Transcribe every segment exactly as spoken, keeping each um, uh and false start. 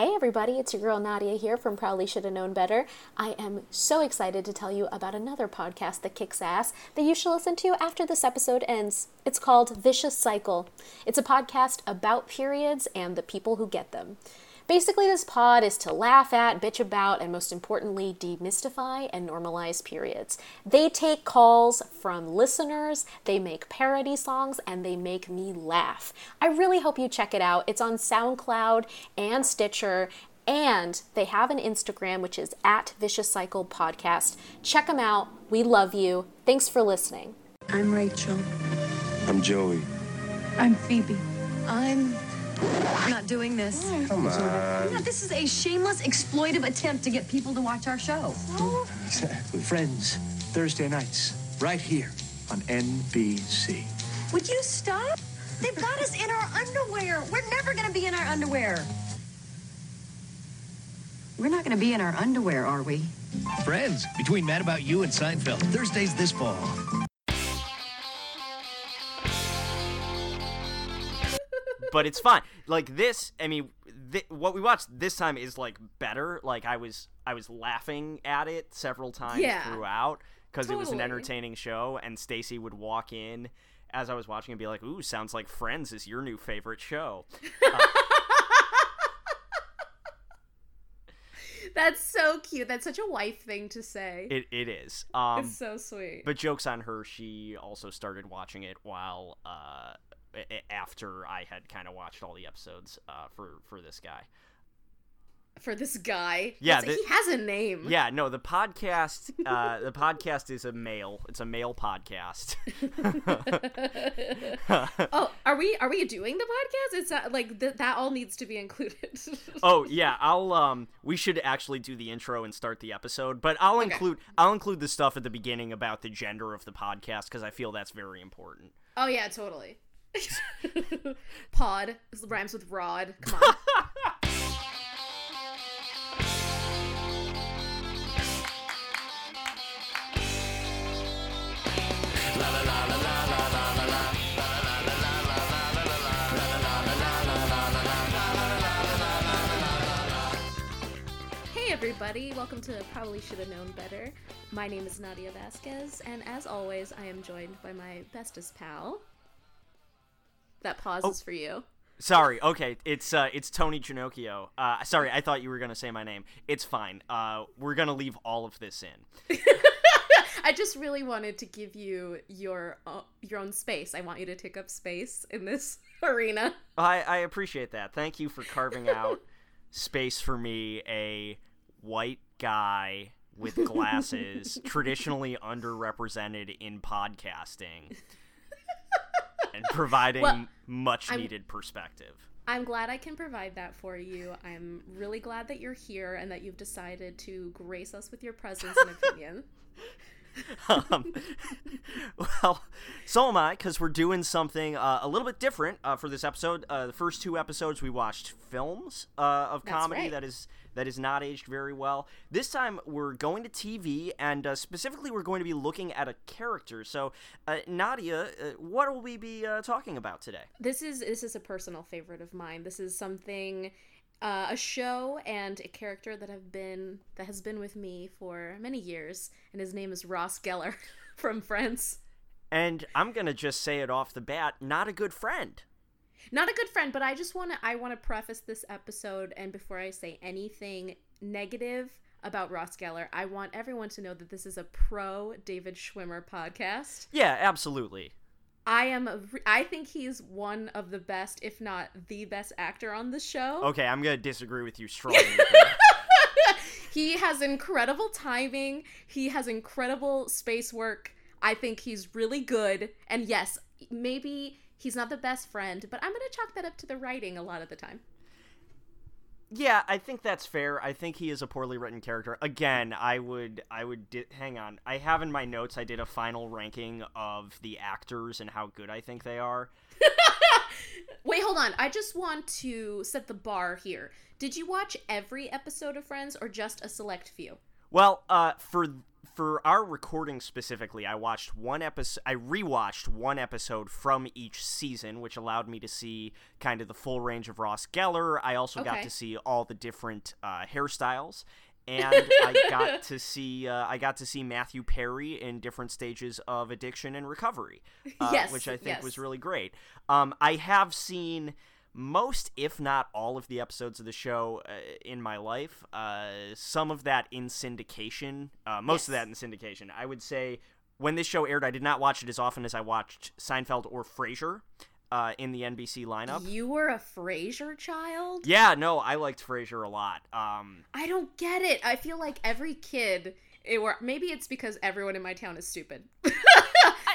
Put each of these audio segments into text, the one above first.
Hey everybody, it's your girl Nadia here from Probably Shoulda Known Better. I am so excited to tell you about another podcast that kicks ass that you should listen to after this episode ends. It's called Vicious Cycle. It's a podcast about periods and the people who get them. Basically, this pod is to laugh at, bitch about, and most importantly, demystify and normalize periods. They take calls from listeners, they make parody songs, and they make me laugh. I really hope you check it out. It's on SoundCloud and Stitcher, and they have an Instagram, which is at Vicious Cycle Podcast. Check them out. We love you. Thanks for listening. I'm Rachel. I'm Joey. I'm Phoebe. I'm... I'm not doing this. Come on. No, this is a shameless, exploitive attempt to get people to watch our show. Oh. Exactly. Friends, Thursday nights, right here on N B C. Would you stop? They've got us in our underwear. We're never going to be in our underwear. We're not going to be in our underwear, are we? Friends, between Mad About You and Seinfeld, Thursdays this fall. But it's fine. Like this, I mean, th- what we watched this time is like better. Like I was, I was laughing at it several times yeah. throughout because totally. It was an entertaining show. And Stacy would walk in as I was watching and be like, "Ooh, sounds like Friends is your new favorite show." Uh, That's so cute. That's such a wife thing to say. It it is. Um, it's so sweet. But jokes on her. She also started watching it while. Uh, after I had kind of watched all the episodes uh, for, for this guy. For this guy? Yeah. The, he has a name. Yeah, no, the podcast uh, the podcast is a male. It's a male podcast. oh, are we are we doing the podcast? It's not, like th- that all needs to be included. oh, yeah, I'll um we should actually do the intro and start the episode, but I'll okay. include I'll include the stuff at the beginning about the gender of the podcast cuz I feel that's very important. Oh yeah, totally. Pod rhymes with rod. Come on. Hey everybody, welcome to Probably Shoulda Known Better. My name is Nadia Vasquez, and as always, I am joined by my bestest pal. That pause oh, is for you. Sorry. Okay. It's uh, it's Tony Ginocchio. Uh, sorry, I thought you were going to say my name. It's fine. Uh, we're going to leave all of this in. I just really wanted to give you your uh, your own space. I want you to take up space in this arena. I, I appreciate that. Thank you for carving out space for me, a white guy with glasses, traditionally underrepresented in podcasting. And providing well, much needed I'm, perspective. I'm glad I can provide that for you. I'm really glad that you're here and that you've decided to grace us with your presence and opinion. um, well, so am I, because we're doing something uh, a little bit different uh, for this episode. Uh, the first two episodes we watched films uh, of That's comedy right. that is that is not aged very well. This time we're going to T V, and uh, specifically we're going to be looking at a character. So, uh, Nadia, uh, what will we be uh, talking about today? This is this is a personal favorite of mine. This is something. Uh, a show and a character that have been that has been with me for many years, and his name is Ross Geller from Friends. And I'm gonna just say it off the bat: not a good friend. Not a good friend. But I just wanna I wanna preface this episode, and before I say anything negative about Ross Geller, I want everyone to know that this is a pro David Schwimmer podcast. Yeah, absolutely. I am. A, I think he's one of the best, if not the best actor on the show. Okay, I'm going to disagree with you strongly. He has incredible timing. He has incredible space work. I think he's really good. And yes, maybe he's not the best friend, but I'm going to chalk that up to the writing a lot of the time. Yeah, I think that's fair. I think he is a poorly written character. Again, I would, I would di- hang on. I have in my notes. I did a final ranking of the actors and how good I think they are. Wait, hold on. I just want to set the bar here. Did you watch every episode of Friends or just a select few? Well, uh, for for our recording specifically, I watched one episode. I rewatched one episode from each season, which allowed me to see kind of the full range of Ross Geller. I also okay. got to see all the different uh, hairstyles. And I got to see uh, I got to see Matthew Perry in different stages of addiction and recovery, uh, yes, which I think yes. was really great. Um, I have seen most, if not all, of the episodes of the show uh, in my life. Uh, some of that in syndication, uh, most yes. of that in syndication. I would say when this show aired, I did not watch it as often as I watched Seinfeld or Frasier. Uh, in the N B C lineup. You were a Frasier child? Yeah, no, I liked Frasier a lot. Um, I don't get it. I feel like every kid, it were, maybe it's because everyone in my town is stupid.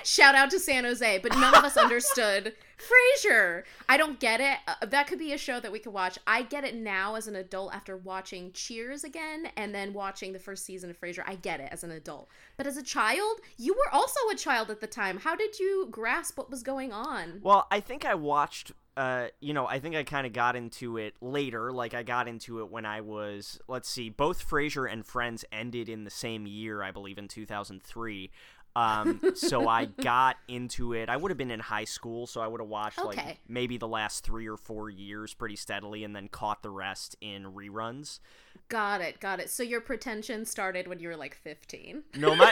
Shout out to San Jose, but none of us understood Frasier. I don't get it. Uh, that could be a show that we could watch. I get it now as an adult after watching Cheers again and then watching the first season of Frasier. I get it as an adult. But as a child, you were also a child at the time. How did you grasp what was going on? Well, I think I watched, uh, you know, I think I kind of got into it later. Like, I got into it when I was, let's see, both Frasier and Friends ended in the same year, I believe, in two thousand three. um, so I got into it. I would have been in high school, so I would have watched okay. like maybe the last three or four years pretty steadily and then caught the rest in reruns. Got it, got it. So your pretension started when you were like fifteen. No, my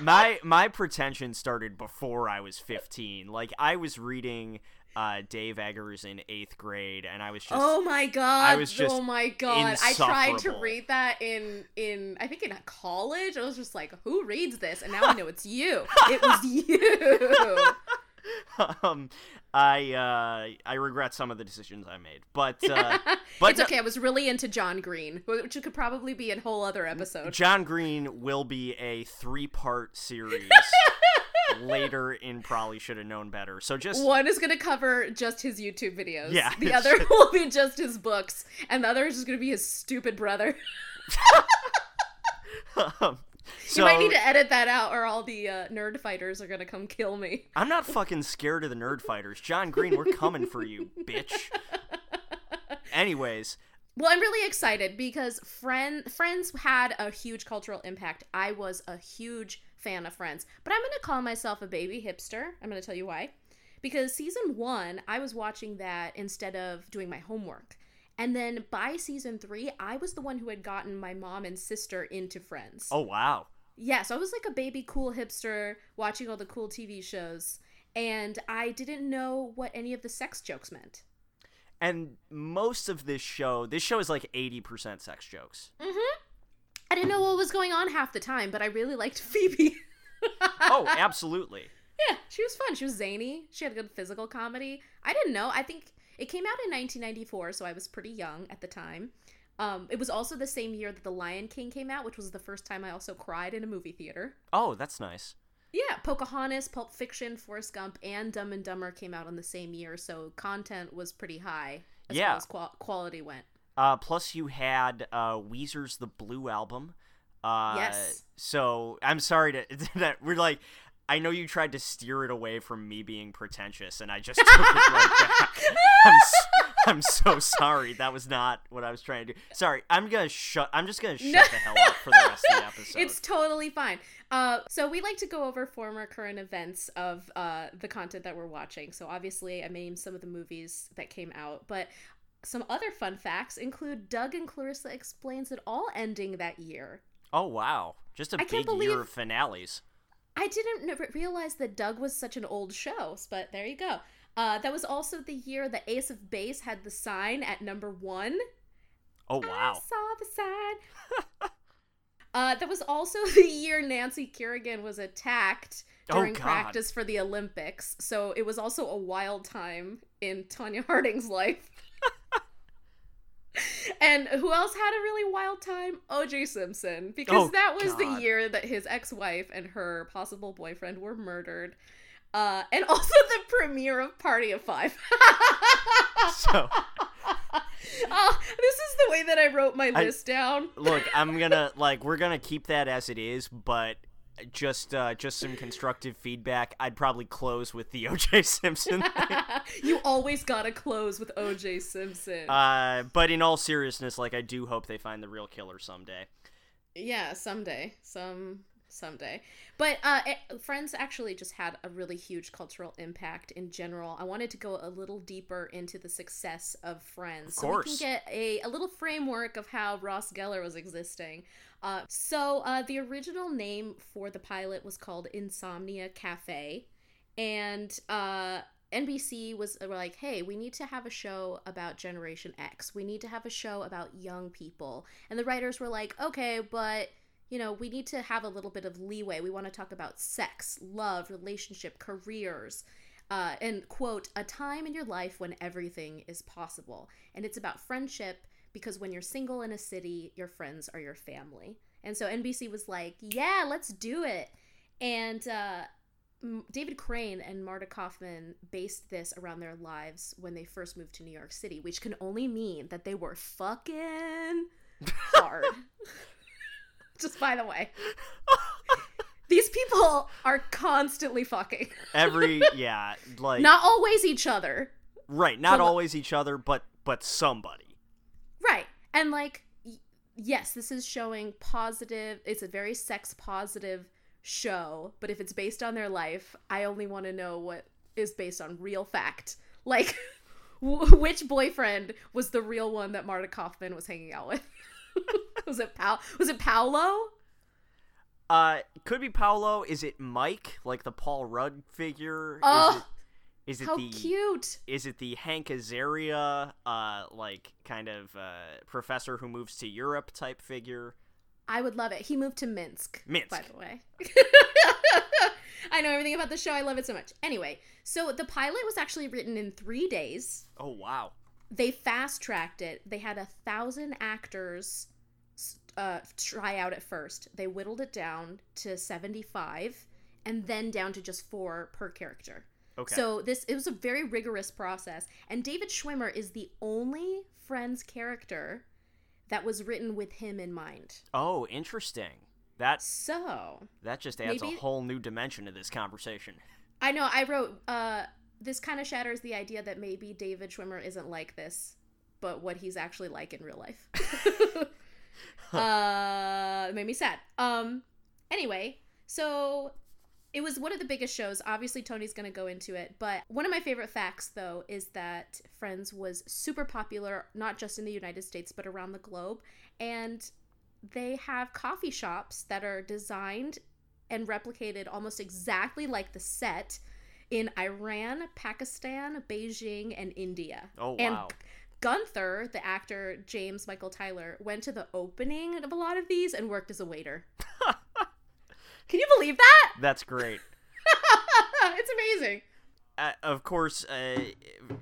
my my pretension started before I was fifteen. Like, I was reading Uh, Dave Eggers in eighth grade, and I was just oh my god, I was just oh my god, I tried to read that in in I think in college. I was just like, who reads this? And now I know it's you. It was you. um, I uh, I regret some of the decisions I made, but uh, but it's okay. I was really into John Green, which could probably be a whole other episode. John Green will be a three part series. Later in Probably Shoulda Known Better. So just one is going to cover just his YouTube videos. Yeah, the other just... will be just his books, and the other is just going to be his stupid brother. um, so... You might need to edit that out, or all the uh, nerd fighters are going to come kill me. I'm not fucking scared of the nerd fighters. John Green, we're coming for you, bitch. Anyways. Well, I'm really excited because friend, Friends had a huge cultural impact. I was a huge fan of Friends, but I'm going to call myself a baby hipster. I'm going to tell you why. Because season one, I was watching that instead of doing my homework. And then by season three, I was the one who had gotten my mom and sister into Friends. Oh, wow. Yeah, so I was like a baby cool hipster watching all the cool T V shows. And I didn't know what any of the sex jokes meant. And most of this show, this show is like eighty percent sex jokes. Mm-hmm. I didn't know what was going on half the time, but I really liked Phoebe. Oh, absolutely. Yeah, she was fun. She was zany. She had good physical comedy. I didn't know. I think it came out in nineteen ninety-four, so I was pretty young at the time. Um, it was also the same year that The Lion King came out, which was the first time I also cried in a movie theater. Oh, that's nice. Yeah, Pocahontas, Pulp Fiction, Forrest Gump, and Dumb and Dumber came out on the same year, so content was pretty high as yeah. well as qual- quality went. Uh, plus, you had uh, Weezer's The Blue Album. Uh, yes. So, I'm sorry to that we're like, I know you tried to steer it away from me being pretentious, and I just took it right back. I'm, I'm so sorry. That was not what I was trying to do. Sorry, I'm gonna shut. I'm just gonna shut no. the hell up for the rest of the episode. It's totally fine. Uh, so we like to go over former current events of uh, the content that we're watching. So obviously, I named some of the movies that came out, but some other fun facts include Doug and Clarissa Explains It All ending that year. Oh wow! Just a I big believe- year of finales. I didn't realize that Doug was such an old show, but there you go. Uh, that was also the year that Ace of Base had The Sign at number one. Oh, wow. I saw The Sign. uh, that was also the year Nancy Kerrigan was attacked during oh, practice for the Olympics. So it was also a wild time in Tonya Harding's life. And who else had a really wild time? O J. Simpson. Because oh, that was God. the year that his ex-wife and her possible boyfriend were murdered. Uh, and also the premiere of Party of Five. so. Uh, this is the way that I wrote my I, list down. Look, I'm gonna, like, we're gonna keep that as it is, but just uh, just some constructive feedback. I'd probably close with the O J. Simpson thing. You always gotta close with O J. Simpson. Uh, but in all seriousness, like, I do hope they find the real killer someday. Yeah, someday. Some someday. But uh, it, Friends actually just had a really huge cultural impact in general. I wanted to go a little deeper into the success of Friends. Of course. So we can get a, a little framework of how Ross Geller was existing. Uh, so uh, the original name for the pilot was called Insomnia Cafe. And uh, N B C was were like, hey, we need to have a show about Generation X. We need to have a show about young people. And the writers were like, okay, but... you know, we need to have a little bit of leeway. We want to talk about sex, love, relationship, careers, uh, and, quote, a time in your life when everything is possible. And it's about friendship because when you're single in a city, your friends are your family. And so N B C was like, yeah, let's do it. And uh, David Crane and Marta Kaufman based this around their lives when they first moved to New York City, which can only mean that they were fucking hard. Just by the way, these people are constantly fucking. Every, yeah, like. Not always each other. Right, not but, always each other, but but somebody. Right, and like, yes, this is showing positive, it's a very sex-positive show, but if it's based on their life, I only want to know what is based on real fact. Like, w- which boyfriend was the real one that Marta Kaufman was hanging out with? was it pa- was it Paolo? Uh, could be Paolo. Is it Mike, like the Paul Rudd figure? Oh, is it, is it how the, cute! Is it the Hank Azaria, uh, like kind of uh, professor who moves to Europe type figure? I would love it. He moved to Minsk. Minsk, by the way. I know everything about the show. I love it so much. Anyway, so the pilot was actually written in three days. Oh wow! They fast-tracked it. They had a thousand actors uh, try out at first. They whittled it down to seventy-five and then down to just four per character. Okay. So this it was a very rigorous process. And David Schwimmer is the only Friends character that was written with him in mind. Oh, interesting. That, so, that just adds maybe, a whole new dimension to this conversation. I know. I wrote... Uh, this kind of shatters the idea that maybe David Schwimmer isn't like this, but what he's actually like in real life. uh, it made me sad. Um, anyway, so it was one of the biggest shows. Obviously, Tony's going to go into it. But one of my favorite facts, though, is that Friends was super popular, not just in the United States, but around the globe. And they have coffee shops that are designed and replicated almost exactly like the set in Iran, Pakistan, Beijing, and India. Oh, wow. And Gunther, the actor James Michael Tyler, went to the opening of a lot of these and worked as a waiter. Can you believe that? That's great. It's amazing. Uh, of course, uh,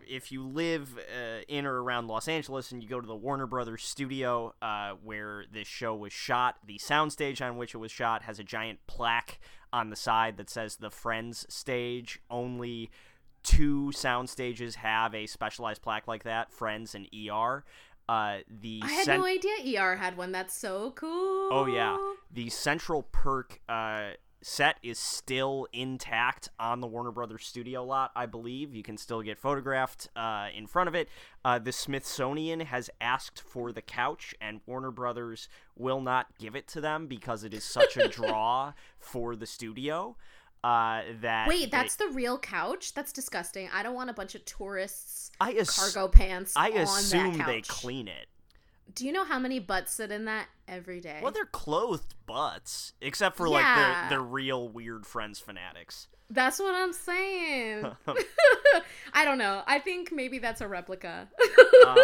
if you live uh, in or around Los Angeles and you go to the Warner Brothers studio uh, where this show was shot, the soundstage on which it was shot has a giant plaque on the side that says the Friends stage. Only two sound stages have a specialized plaque like that, Friends and E R. Uh, the I had cent- no idea E R had one. That's so cool. Oh, yeah. The Central Perk uh, set is still intact on the Warner Brothers studio lot, I believe. You can still get photographed uh, in front of it. Uh, the Smithsonian has asked for the couch, and Warner Brothers will not give it to them because it is such a draw for the studio. Uh, that Wait, that's they... the real couch? That's disgusting. I don't want a bunch of tourists' I ass- cargo pants I on that couch. I assume they clean it. Do you know how many butts sit in that every day? Well, they're clothed butts, except for, yeah. like, the, the real weird Friends fanatics. That's what I'm saying. I don't know. I think maybe that's a replica. um,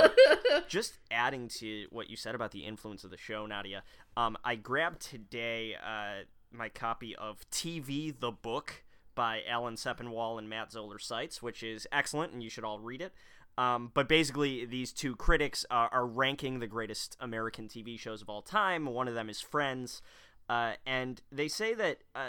just adding to what you said about the influence of the show, Nadia, um, I grabbed today uh, my copy of T V The Book by Alan Sepinwall and Matt Zoller-Seitz, which is excellent, and you should all read it. Um, but basically, these two critics are, are ranking the greatest American T V shows of all time. One of them is Friends. Uh, and they say that uh,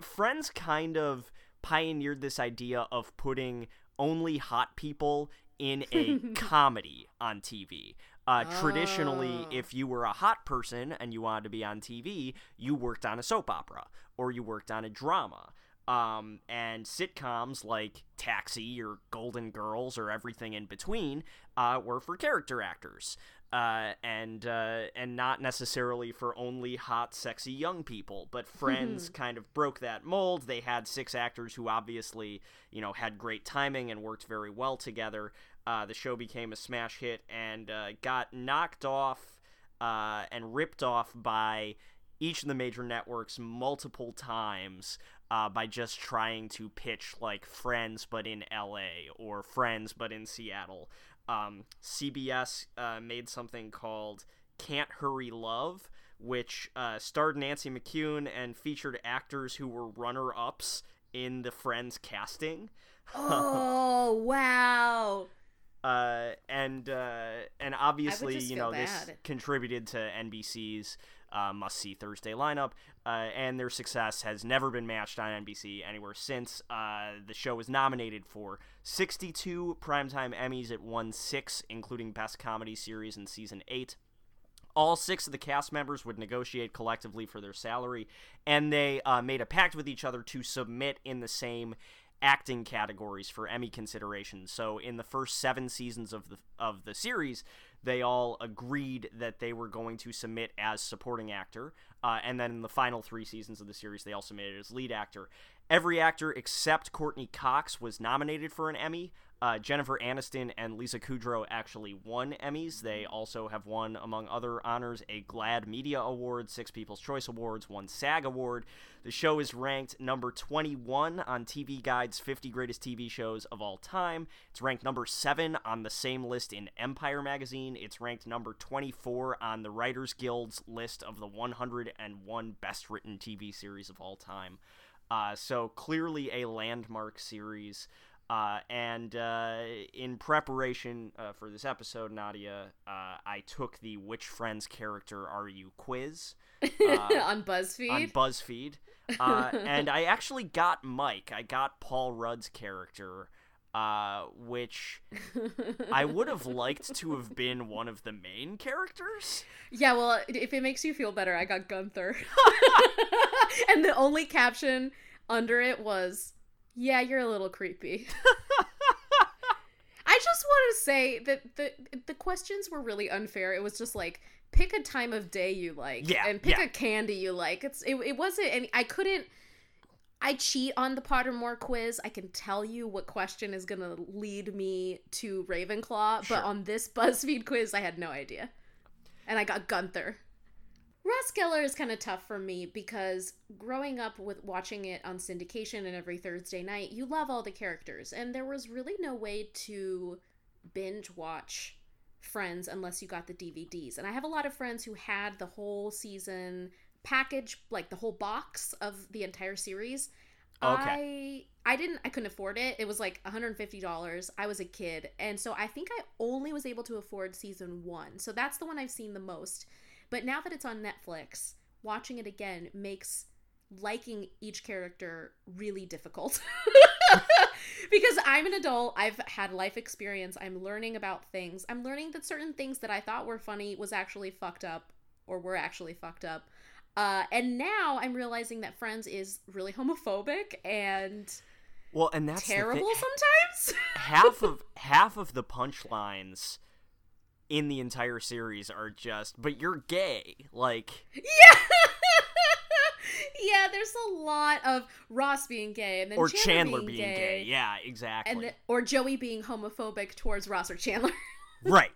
Friends kind of pioneered this idea of putting only hot people in a comedy on T V. Uh, oh. Traditionally, if you were a hot person and you wanted to be on T V, you worked on a soap opera or you worked on a drama. Um, and sitcoms like Taxi or Golden Girls or everything in between uh, were for character actors. uh, and uh, and not necessarily for only hot, sexy young people. But Friends mm-hmm. kind of broke that mold. They had six actors who obviously, you know, had great timing and worked very well together. Uh, the show became a smash hit and uh, got knocked off uh, and ripped off by each of the major networks multiple times uh, by just trying to pitch, like, Friends but in L A or Friends but in Seattle. Um, C B S uh, made something called Can't Hurry Love, which uh, starred Nancy McKeon and featured actors who were runner-ups in the Friends casting. Oh, wow. Uh, and uh, and obviously, you know, bad. This contributed to N B C's Uh, must-see Thursday lineup, uh, and their success has never been matched on N B C anywhere since. Uh, the show was nominated for sixty-two primetime Emmys. It won six, including Best Comedy Series in Season eight. All six of the cast members would negotiate collectively for their salary, and they uh, made a pact with each other to submit in the same acting categories for Emmy consideration. So in the first seven seasons of the of the series, they all agreed that they were going to submit as supporting actor, uh, and then in the final three seasons of the series, they all submitted as lead actor. Every actor except Courtney Cox was nominated for an Emmy. Uh, Jennifer Aniston and Lisa Kudrow actually won Emmys. They also have won, among other honors, a GLAAD Media Award, six People's Choice Awards, one SAG Award. The show is ranked number twenty-one on T V Guide's fifty Greatest T V Shows of All Time. It's ranked number seven on the same list in Empire magazine. It's ranked number twenty-four on the Writers Guild's list of the one hundred one Best Written T V Series of All Time. Uh, so clearly a landmark series. Uh, and uh, in preparation uh, for this episode, Nadia, uh, I took the Which Friends Character Are You quiz. Uh, on BuzzFeed? On BuzzFeed. Uh, and I actually got Mike. I got Paul Rudd's character, uh, which I would have liked to have been one of the main characters. Yeah, well, if it makes you feel better, I got Gunther. And the only caption under it was, "Yeah, you're a little creepy." I just want to say that the the questions were really unfair. It was just like, pick a time of day you like, yeah, and pick yeah. a candy you like. It's it, it wasn't any. I couldn't. I cheat on the Pottermore quiz. I can tell you what question is gonna lead me to Ravenclaw, sure. But on this BuzzFeed quiz, I had no idea, and I got Gunther. Ross Geller is kind of tough for me because growing up with watching it on syndication and every Thursday night, you love all the characters. And there was really no way to binge watch Friends unless you got the D V Ds. And I have a lot of friends who had the whole season package, like the whole box of the entire series. Okay. I I didn't, I couldn't afford it. It was like one hundred fifty dollars. I was a kid. And so I think I only was able to afford season one. So that's the one I've seen the most. But now that it's on Netflix, watching it again makes liking each character really difficult. Because I'm an adult, I've had life experience, I'm learning about things. I'm learning that certain things that I thought were funny was actually fucked up or were actually fucked up. Uh, and now I'm realizing that Friends is really homophobic and well, and that's terrible sometimes. half of half of the punchlines in the entire series are just, but you're gay, like, yeah. Yeah, there's a lot of Ross being gay and then or Chandler, Chandler being, being gay. gay yeah exactly and the, or Joey being homophobic towards Ross or Chandler. right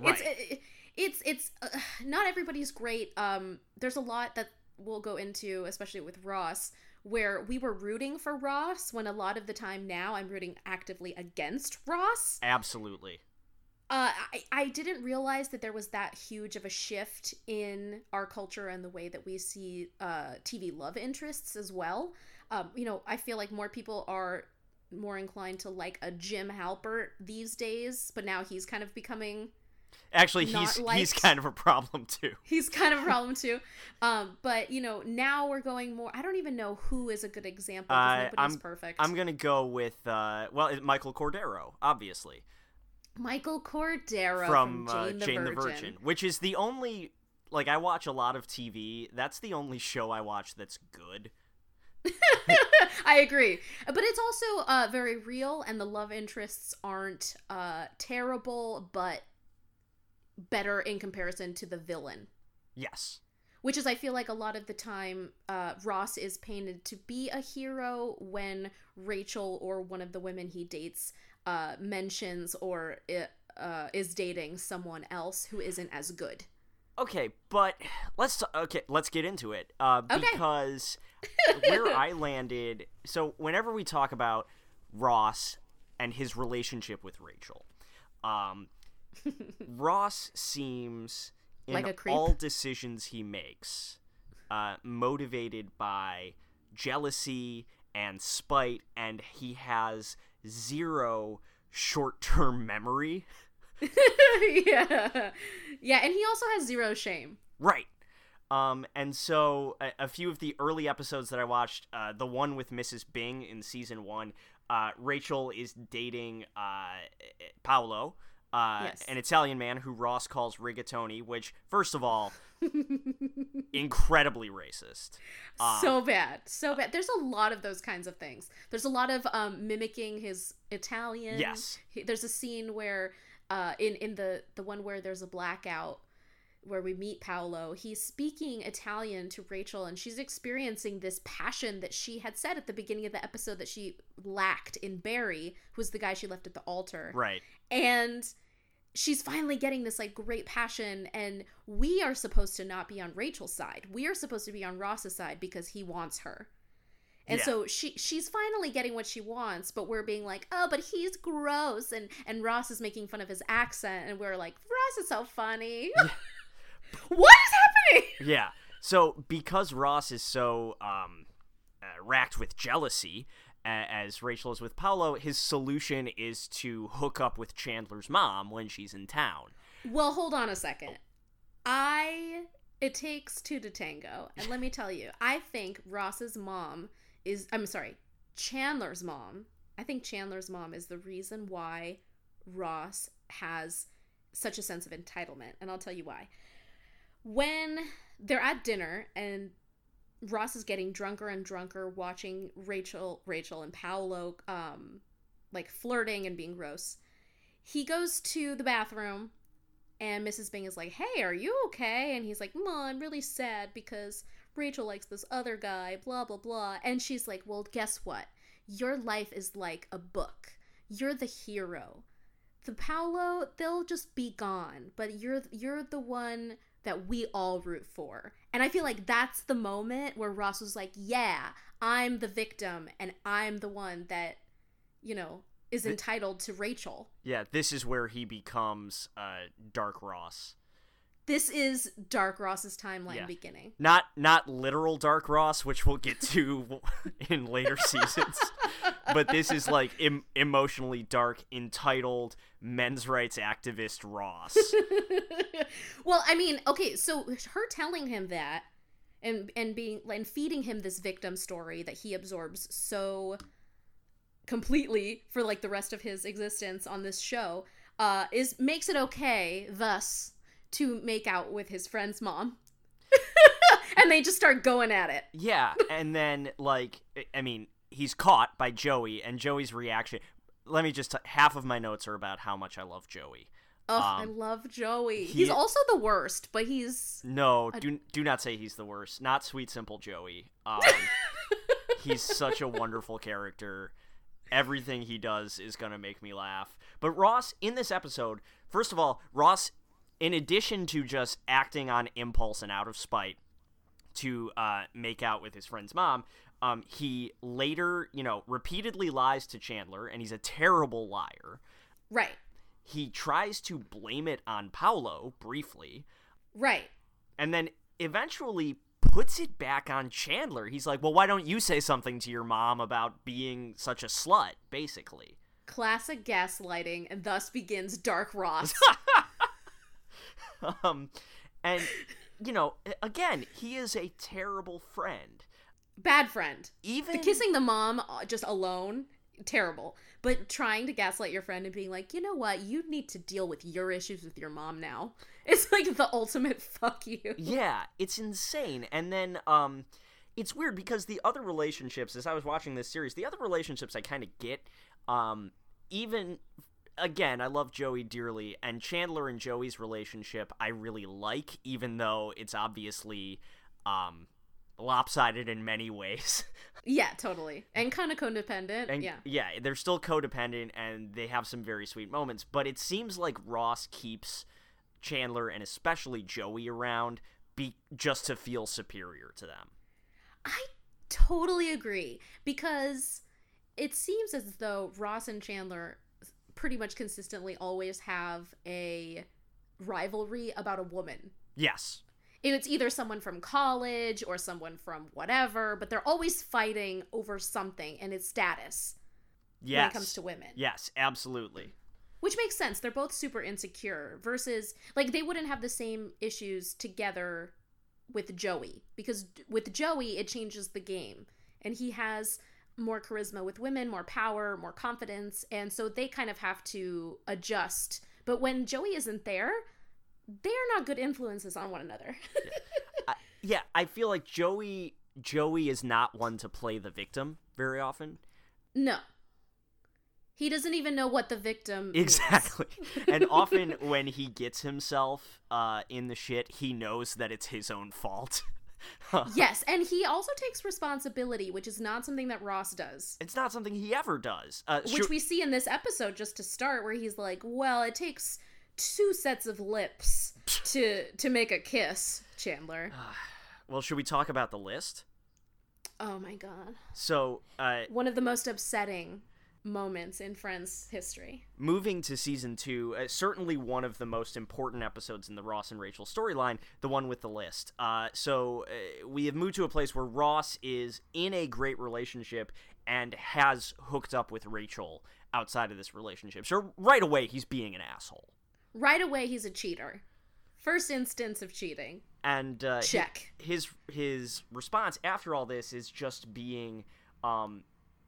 right it's it, it's, it's uh, not everybody's great. Um there's a lot that we'll go into, especially with Ross, where we were rooting for Ross when a lot of the time now I'm rooting actively against Ross. Absolutely. Uh, I, I didn't realize that there was that huge of a shift in our culture and the way that we see uh, T V love interests as well. Um, you know, I feel like more people are more inclined to like a Jim Halpert these days, but now he's kind of becoming... Actually, he's liked. he's kind of a problem, too. He's kind of a problem, too. Um, but, you know, now we're going more... I don't even know who is a good example, because uh, nobody's I'm, perfect. I'm going to go with, uh, well, Michael Cordero, obviously. Michael Cordero from, from Jane, uh, the, Jane Virgin. the Virgin. Which is the only... Like, I watch a lot of T V. That's the only show I watch that's good. I agree. But it's also uh, very real, and the love interests aren't uh, terrible, but better in comparison to the villain. Yes. Which is, I feel like a lot of the time, uh, Ross is painted to be a hero when Rachel or one of the women he dates uh, mentions or uh, is dating someone else who isn't as good. Okay, but let's okay, let's get into it uh, because okay. where I landed. So whenever we talk about Ross and his relationship with Rachel, um, Ross seems in like a creep. All decisions he makes, uh, motivated by jealousy and spite, and he has zero short-term memory. yeah yeah and he also has zero shame, right? Um and so a, a few of the early episodes that I watched, uh the one with Missus Bing in season one, uh Rachel is dating uh Paolo, uh yes. an Italian man who Ross calls rigatoni, which, first of all, incredibly racist. Uh, so bad so bad there's a lot of those kinds of things. There's a lot of um mimicking his Italian. Yes. He, there's a scene where Uh, in, in the, the one where there's a blackout where we meet Paolo, he's speaking Italian to Rachel, and she's experiencing this passion that she had said at the beginning of the episode that she lacked in Barry, who's the guy she left at the altar. Right. And she's finally getting this like great passion, and we are supposed to not be on Rachel's side. We are supposed to be on Ross's side because he wants her. And yeah. so she she's finally getting what she wants, but we're being like, oh, but he's gross. And, and Ross is making fun of his accent. And we're like, Ross is so funny. Yeah. What is happening? Yeah. So because Ross is so um, uh, racked with jealousy, uh, as Rachel is with Paolo, his solution is to hook up with Chandler's mom when she's in town. Well, hold on a second. I It takes two to tango. And let me tell you, I think Ross's mom... Is I'm sorry, Chandler's mom. I think Chandler's mom is the reason why Ross has such a sense of entitlement, and I'll tell you why. When they're at dinner and Ross is getting drunker and drunker, watching Rachel, Rachel and Paolo, um, like flirting and being gross, he goes to the bathroom, and Missus Bing is like, "Hey, are you okay?" And he's like, "Mom, I'm really sad because Rachel likes this other guy, blah, blah, blah." And she's like, "Well, guess what? Your life is like a book. You're the hero. The Paolo, they'll just be gone. But you're you're the one that we all root for." And I feel like that's the moment where Ross was like, yeah, I'm the victim, and I'm the one that, you know, is the, entitled to Rachel. Yeah, this is where he becomes uh, Dark Ross. This is Dark Ross's timeline yeah. beginning. Not not literal Dark Ross, which we'll get to in later seasons. But this is like em- emotionally dark, entitled, men's rights activist Ross. Well, I mean, okay, so her telling him that and and being and feeding him this victim story that he absorbs so completely for like the rest of his existence on this show uh, is makes it okay, thus... to make out with his friend's mom. And they just start going at it. Yeah, and then, like, I mean, he's caught by Joey, and Joey's reaction... Let me just... T- half of my notes are about how much I love Joey. Oh, um, I love Joey. He, he's also the worst, but he's... No, a... do, do not say he's the worst. Not sweet, simple Joey. Um, he's such a wonderful character. Everything he does is going to make me laugh. But Ross, in this episode... First of all, Ross... in addition to just acting on impulse and out of spite to uh, make out with his friend's mom, um, he later, you know, repeatedly lies to Chandler, and he's a terrible liar. Right. He tries to blame it on Paolo briefly. Right. And then eventually puts it back on Chandler. He's like, well, why don't you say something to your mom about being such a slut, basically. Classic gaslighting, and thus begins Dark Ross. Um, and, you know, again, he is a terrible friend. Bad friend. Even the kissing the mom just alone, terrible. But trying to gaslight your friend and being like, you know what, you need to deal with your issues with your mom now. It's like the ultimate fuck you. Yeah, it's insane. And then, um, it's weird because the other relationships, as I was watching this series, the other relationships I kind of get. Um, even again, I love Joey dearly, and Chandler and Joey's relationship I really like, even though it's obviously um, lopsided in many ways. Yeah, totally, and kind of codependent. And, yeah, yeah, they're still codependent, and they have some very sweet moments. But it seems like Ross keeps Chandler and especially Joey around be- just to feel superior to them. I totally agree, because it seems as though Ross and Chandler pretty much consistently always have a rivalry about a woman. Yes. It's either someone from college or someone from whatever, but they're always fighting over something, and it's status. Yes. When it comes to women. Yes, absolutely. Which makes sense. They're both super insecure versus, like, they wouldn't have the same issues together with Joey, because with Joey it changes the game, and he has more charisma with women, more power, more confidence, and so they kind of have to adjust. But when Joey isn't there, they're not good influences on one another. yeah. I, yeah, I feel like Joey Joey is not one to play the victim very often. No. He doesn't even know what the victim exactly. is. Exactly. And often when he gets himself uh, in the shit, he knows that it's his own fault. Yes, and he also takes responsibility, which is not something that Ross does. It's not something he ever does. Uh, which should... we see in this episode just to start, where he's like, well, it takes two sets of lips to to make a kiss, Chandler. Well, should we talk about the list? Oh, my God. So, uh... one of the most upsetting moments in Friends history. Moving to season two, uh, certainly one of the most important episodes in the Ross and Rachel storyline, the one with the list. Uh, so uh, we have moved to a place where Ross is in a great relationship and has hooked up with Rachel outside of this relationship. So right away, he's being an asshole. Right away, he's a cheater. First instance of cheating. And uh, check. His, his response after all this is just being... Um,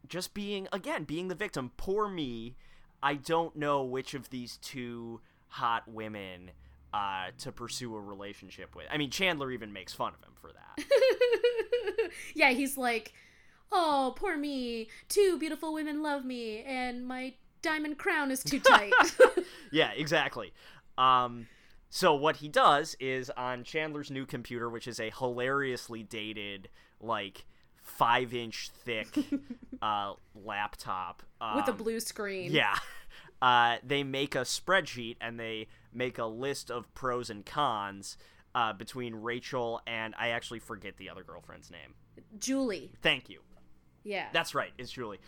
Just being, again, being the victim. Poor me. I don't know which of these two hot women uh, to pursue a relationship with. I mean, Chandler even makes fun of him for that. Yeah, he's like, oh, poor me. Two beautiful women love me, and my diamond crown is too tight. Yeah, exactly. Um, so what he does is on Chandler's new computer, which is a hilariously dated, like, five-inch thick uh, laptop. Um, With a blue screen. Yeah. Uh, they make a spreadsheet, and they make a list of pros and cons uh, between Rachel and, I actually forget the other girlfriend's name. Julie. Thank you. Yeah. That's right. It's Julie.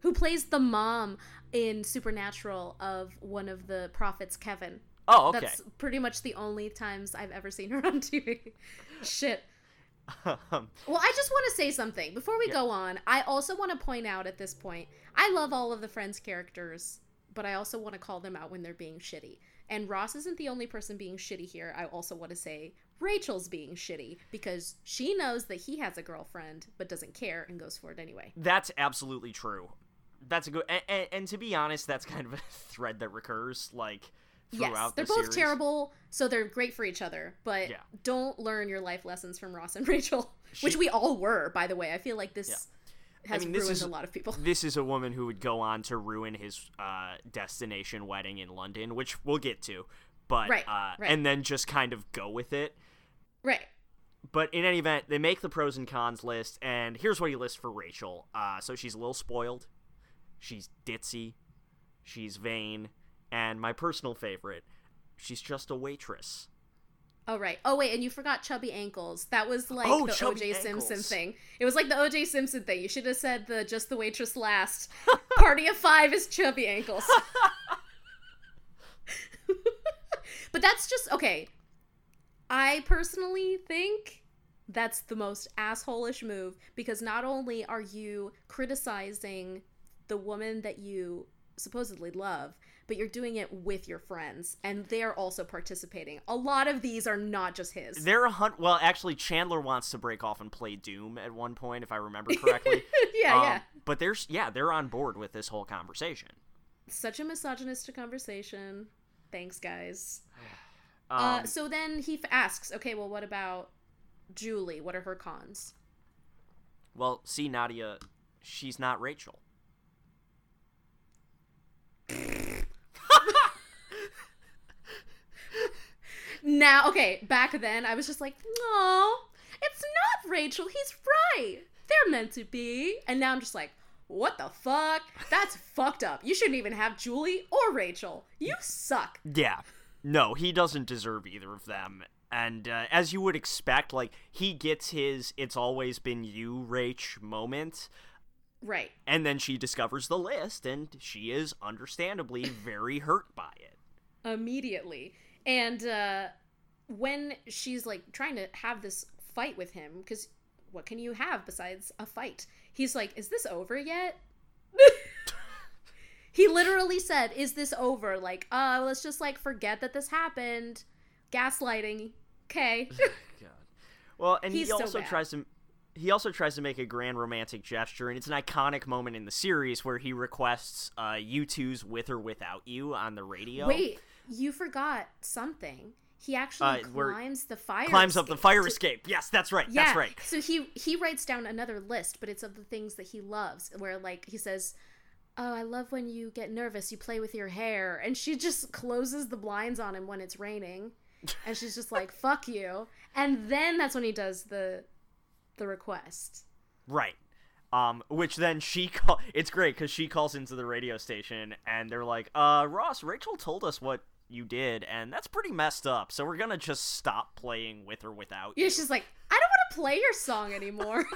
Who plays the mom in Supernatural of one of the prophets, Kevin. Oh, okay. That's pretty much the only times I've ever seen her on T V. Shit. Um, well, I just want to say something before we yeah. go on. I also want to point out at this point, I love all of the Friends characters, but I also want to call them out when they're being shitty. And Ross isn't the only person being shitty here. I also want to say Rachel's being shitty, because she knows that he has a girlfriend but doesn't care and goes for it anyway. That's absolutely true. That's a good, and, and, and to be honest, that's kind of a thread that recurs, like, throughout yes, they're the both series. Terrible, so they're great for each other, but yeah. don't learn your life lessons from Ross and Rachel, she, which we all were, by the way. I feel like this yeah. has I mean, ruined this is, a lot of people. This is a woman who would go on to ruin his uh, destination wedding in London, which we'll get to, but right, uh, right. and then just kind of go with it. Right. But in any event, they make the pros and cons list, and here's what he lists for Rachel. Uh, so she's a little spoiled, she's ditzy, she's vain, and my personal favorite, she's just a waitress. Oh, right. Oh, wait, and you forgot chubby ankles. That was like oh, the O J. Simpson thing. It was like the O J. Simpson thing. You should have said the just the waitress last. Party of Five is chubby ankles. But that's just, okay. I personally think that's the most asshole-ish move, because not only are you criticizing the woman that you supposedly love, but you're doing it with your friends, and they're also participating. A lot of these are not just his. They're a hunt. Well, actually, Chandler wants to break off and play Doom at one point, if I remember correctly. yeah, um, yeah. But there's yeah, they're on board with this whole conversation. Such a misogynistic conversation. Thanks, guys. um, uh, so then he f- asks, okay, well, what about Julie? What are her cons? Well, see, Nadia, she's not Rachel. Now, okay, back then, I was just like, no, it's not Rachel, he's right. They're meant to be. And now I'm just like, what the fuck? That's fucked up. You shouldn't even have Julie or Rachel. You suck. Yeah. No, he doesn't deserve either of them. And uh, as you would expect, like, he gets his it's always been you, Rach, moment. Right. And then she discovers the list, and she is understandably very hurt by it. Immediately. And uh, when she's, like, trying to have this fight with him, because what can you have besides a fight? He's like, is this over yet? He literally said, is this over? Like, uh, let's just, like, forget that this happened. Gaslighting. Okay. God. Well, and He's he also so tries to... He also tries to make a grand romantic gesture, and it's an iconic moment in the series where he requests uh, U two's With or Without You on the radio. Wait, you forgot something. He actually uh, climbs the fire climbs escape. Climbs up the fire to... escape. Yes, that's right. Yeah. That's right. So he, he writes down another list, but it's of the things that he loves, where, like, he says, oh, I love when you get nervous, you play with your hair. And she just closes the blinds on him when it's raining, and she's just like, fuck you. And then that's when he does the... the request. Right. Um, which then she call- it's great because she calls into the radio station and they're like, uh, Ross, Rachel told us what you did and that's pretty messed up, so we're gonna just stop playing With or Without You. Yeah, she's like, I don't want to play your song anymore.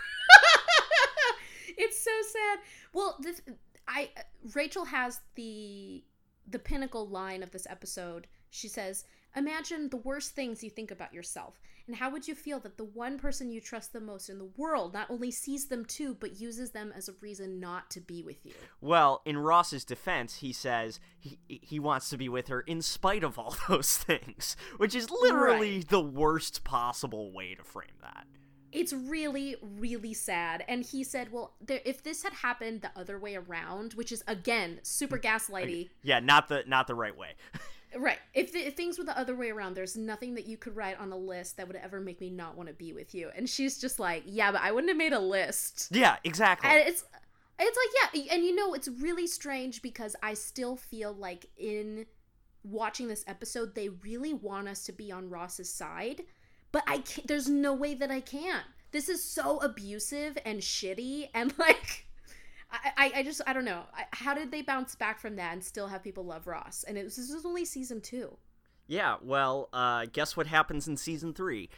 It's so sad. Well, this, I Rachel has the the pinnacle line of this episode. She says, imagine the worst things you think about yourself. And how would you feel that the one person you trust the most in the world not only sees them too, but uses them as a reason not to be with you? Well, in Ross's defense, he says he he wants to be with her in spite of all those things, which is literally right. The worst possible way to frame that. It's really, really sad. And he said, well, there, if this had happened the other way around, which is, again, super gaslighty. Yeah, not the not the right way. Right. If, the, if things were the other way around, there's nothing that you could write on a list that would ever make me not want to be with you. And she's just like, yeah, but I wouldn't have made a list. Yeah, exactly. And it's, it's like, yeah. And you know, it's really strange because I still feel like in watching this episode, they really want us to be on Ross's side, but I can't, there's no way that I can. This is so abusive and shitty. And like... I, I just, I don't know. How did they bounce back from that and still have people love Ross? And it was, this was only season two. Yeah, well, uh, guess what happens in season three?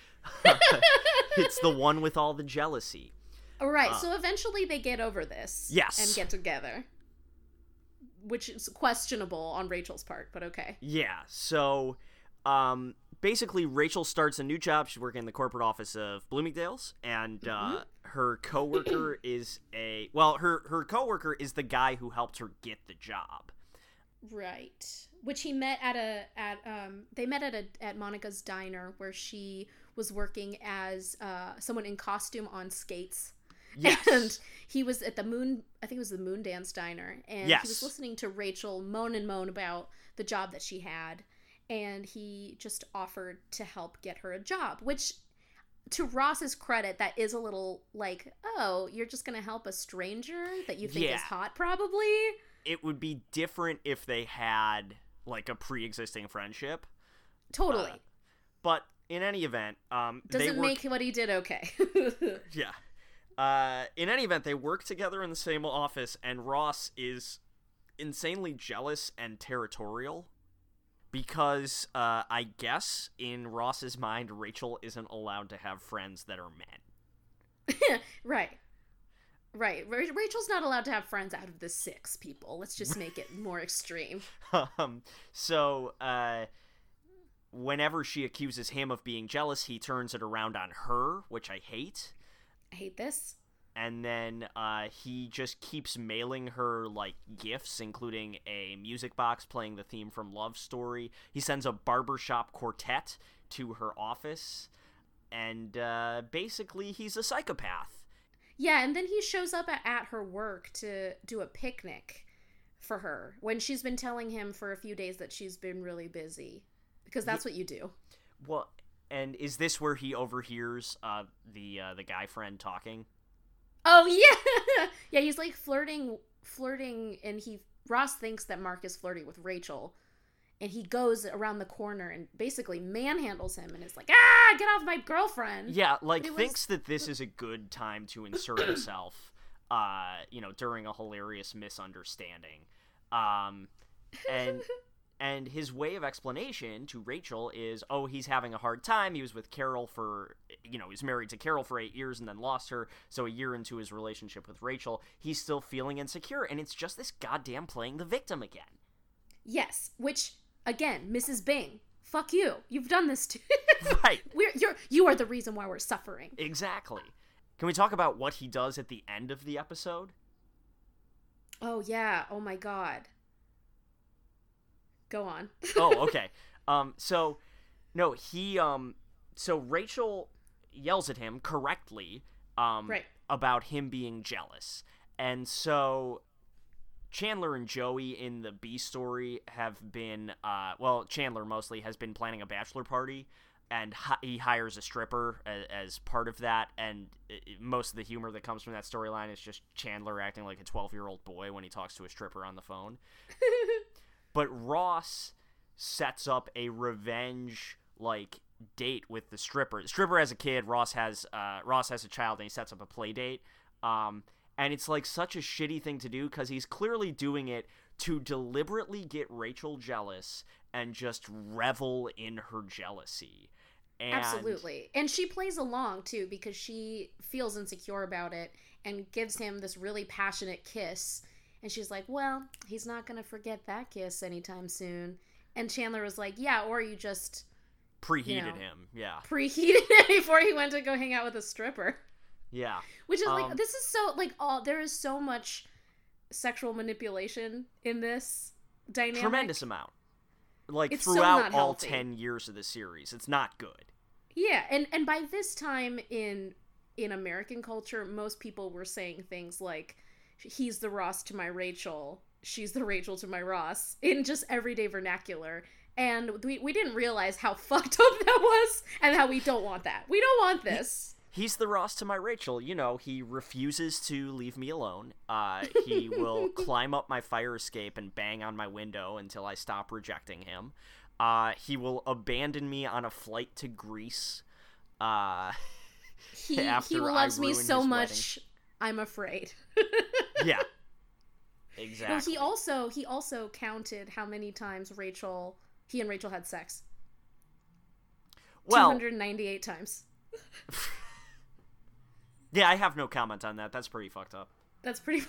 It's the one with all the jealousy. All right, uh, so eventually they get over this. Yes. And get together. Which is questionable on Rachel's part, but okay. Yeah, so um, basically Rachel starts a new job. She's working in the corporate office of Bloomingdale's, and... Uh, mm-hmm. Her coworker is a well. Her her coworker is the guy who helped her get the job, right? Which he met at a at um. They met at a at Monica's diner where she was working as uh someone in costume on skates. Yes. And he was at the moon. I think it was the Moon Dance Diner, and yes. He was listening to Rachel moan and moan about the job that she had, and he just offered to help get her a job, which. To Ross's credit, that is a little like, oh, you're just going to help a stranger that you think yeah. is hot, probably? It would be different if they had, like, a pre-existing friendship. Totally. Uh, but in any event... Um, Does they it work... make what he did okay? Yeah. Uh, in any event, they work together in the same office, and Ross is insanely jealous and territorial. Because, uh, I guess, in Ross's mind, Rachel isn't allowed to have friends that are men. Right. Right. Ra- Rachel's not allowed to have friends out of the six people. Let's just make it more extreme. um, so, uh, whenever she accuses him of being jealous, he turns it around on her, which I hate. I hate this. And then uh, he just keeps mailing her, like, gifts, including a music box playing the theme from Love Story. He sends a barbershop quartet to her office. And uh, basically, he's a psychopath. Yeah, and then he shows up at her work to do a picnic for her when she's been telling him for a few days that she's been really busy. Because that's what you do. Well, and is this where he overhears uh, the uh, the guy friend talking? Oh yeah, yeah. He's like flirting, flirting, and he Ross thinks that Mark is flirting with Rachel, and he goes around the corner and basically manhandles him, and is like, "Ah, get off my girlfriend." Yeah, like thinks was... that this is a good time to insert himself, uh, you know, during a hilarious misunderstanding, um, and. And his way of explanation to Rachel is, oh, he's having a hard time. He was with Carol for, you know, he was married to Carol for eight years and then lost her. So a year into his relationship with Rachel, he's still feeling insecure. And it's just this goddamn playing the victim again. Yes. Which, again, Missus Bing, fuck you. You've done this too. Right. We're, you're, you are the reason why we're suffering. Exactly. Can we talk about what he does at the end of the episode? Oh, yeah. Oh, my God. Go on. Oh, okay. Um, so, no, he, um, so Rachel yells at him correctly, um, right. about him being jealous. And so Chandler and Joey in the B story have been, uh, well, Chandler mostly has been planning a bachelor party, and hi- he hires a stripper as, as part of that. And it, most of the humor that comes from that storyline is just Chandler acting like a twelve year old boy when he talks to a stripper on the phone. But Ross sets up a revenge, like, date with the stripper. The stripper has a kid. Ross has uh, Ross has a child, and he sets up a play date. Um, and it's, like, such a shitty thing to do because he's clearly doing it to deliberately get Rachel jealous and just revel in her jealousy. And... Absolutely. And she plays along, too, because she feels insecure about it and gives him this really passionate kiss. And she's like, well, he's not going to forget that kiss anytime soon. And Chandler was like, yeah, or you just... Preheated you know, him, yeah. Preheated him before he went to go hang out with a stripper. Yeah. Which is um, like, this is so, like, all there is so much sexual manipulation in this dynamic. Tremendous amount. Like, it's throughout so all ten years of the series. It's not good. Yeah, and, and by this time in in American culture, most people were saying things like, he's the Ross to my Rachel, she's the Rachel to my Ross, in just everyday vernacular. And we, we didn't realize how fucked up that was and how we don't want that. We don't want this. He, he's the Ross to my Rachel. You know, he refuses to leave me alone. Uh, he will climb up my fire escape and bang on my window until I stop rejecting him. Uh, he will abandon me on a flight to Greece. Uh, he, after he loves I ruin me so much. Wedding. I'm afraid. Yeah, exactly. Well, he also he also counted how many times Rachel he and Rachel had sex. Well, two hundred ninety-eight times. Yeah, I have no comment on that. That's pretty fucked up. That's pretty.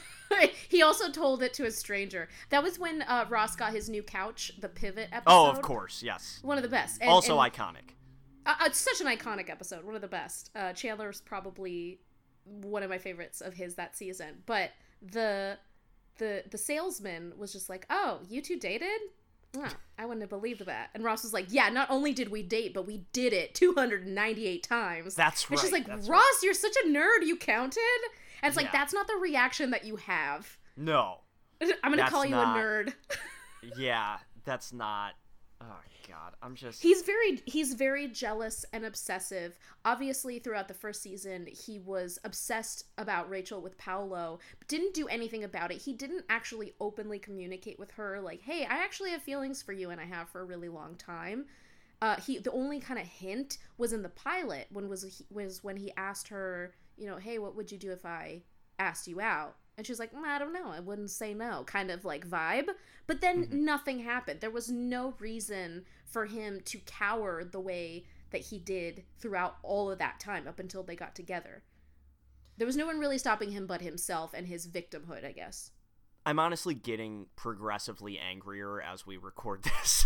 He also told it to a stranger. That was when uh, Ross got his new couch, the Pivot episode. Oh, of course, yes. One of the best. And, also and, iconic. Uh, it's such an iconic episode. One of the best. Uh, Chandler's probably one of my favorites of his that season. But the the the salesman was just like, oh, you two dated? Oh, I wouldn't have believed that. And Ross was like, yeah, not only did we date, but we did it two hundred ninety-eight times. That's right. And she's like, Ross, right. You're such a nerd. You counted? And it's yeah. like, that's not the reaction that you have. No. I'm going to call you not... a nerd. Yeah, that's not. Oh, God, I'm just... He's very he's very jealous and obsessive. Obviously, throughout the first season, he was obsessed about Rachel with Paolo, but didn't do anything about it. He didn't actually openly communicate with her, like, hey, I actually have feelings for you, and I have for a really long time. Uh, he the only kind of hint was in the pilot, when was, was when he asked her, you know, hey, what would you do if I asked you out? And she was like, mm, I don't know. I wouldn't say no. Kind of like vibe. But then mm-hmm. nothing happened. There was no reason for him to cower the way that he did throughout all of that time up until they got together. There was no one really stopping him but himself and his victimhood, I guess. I'm honestly getting progressively angrier as we record this.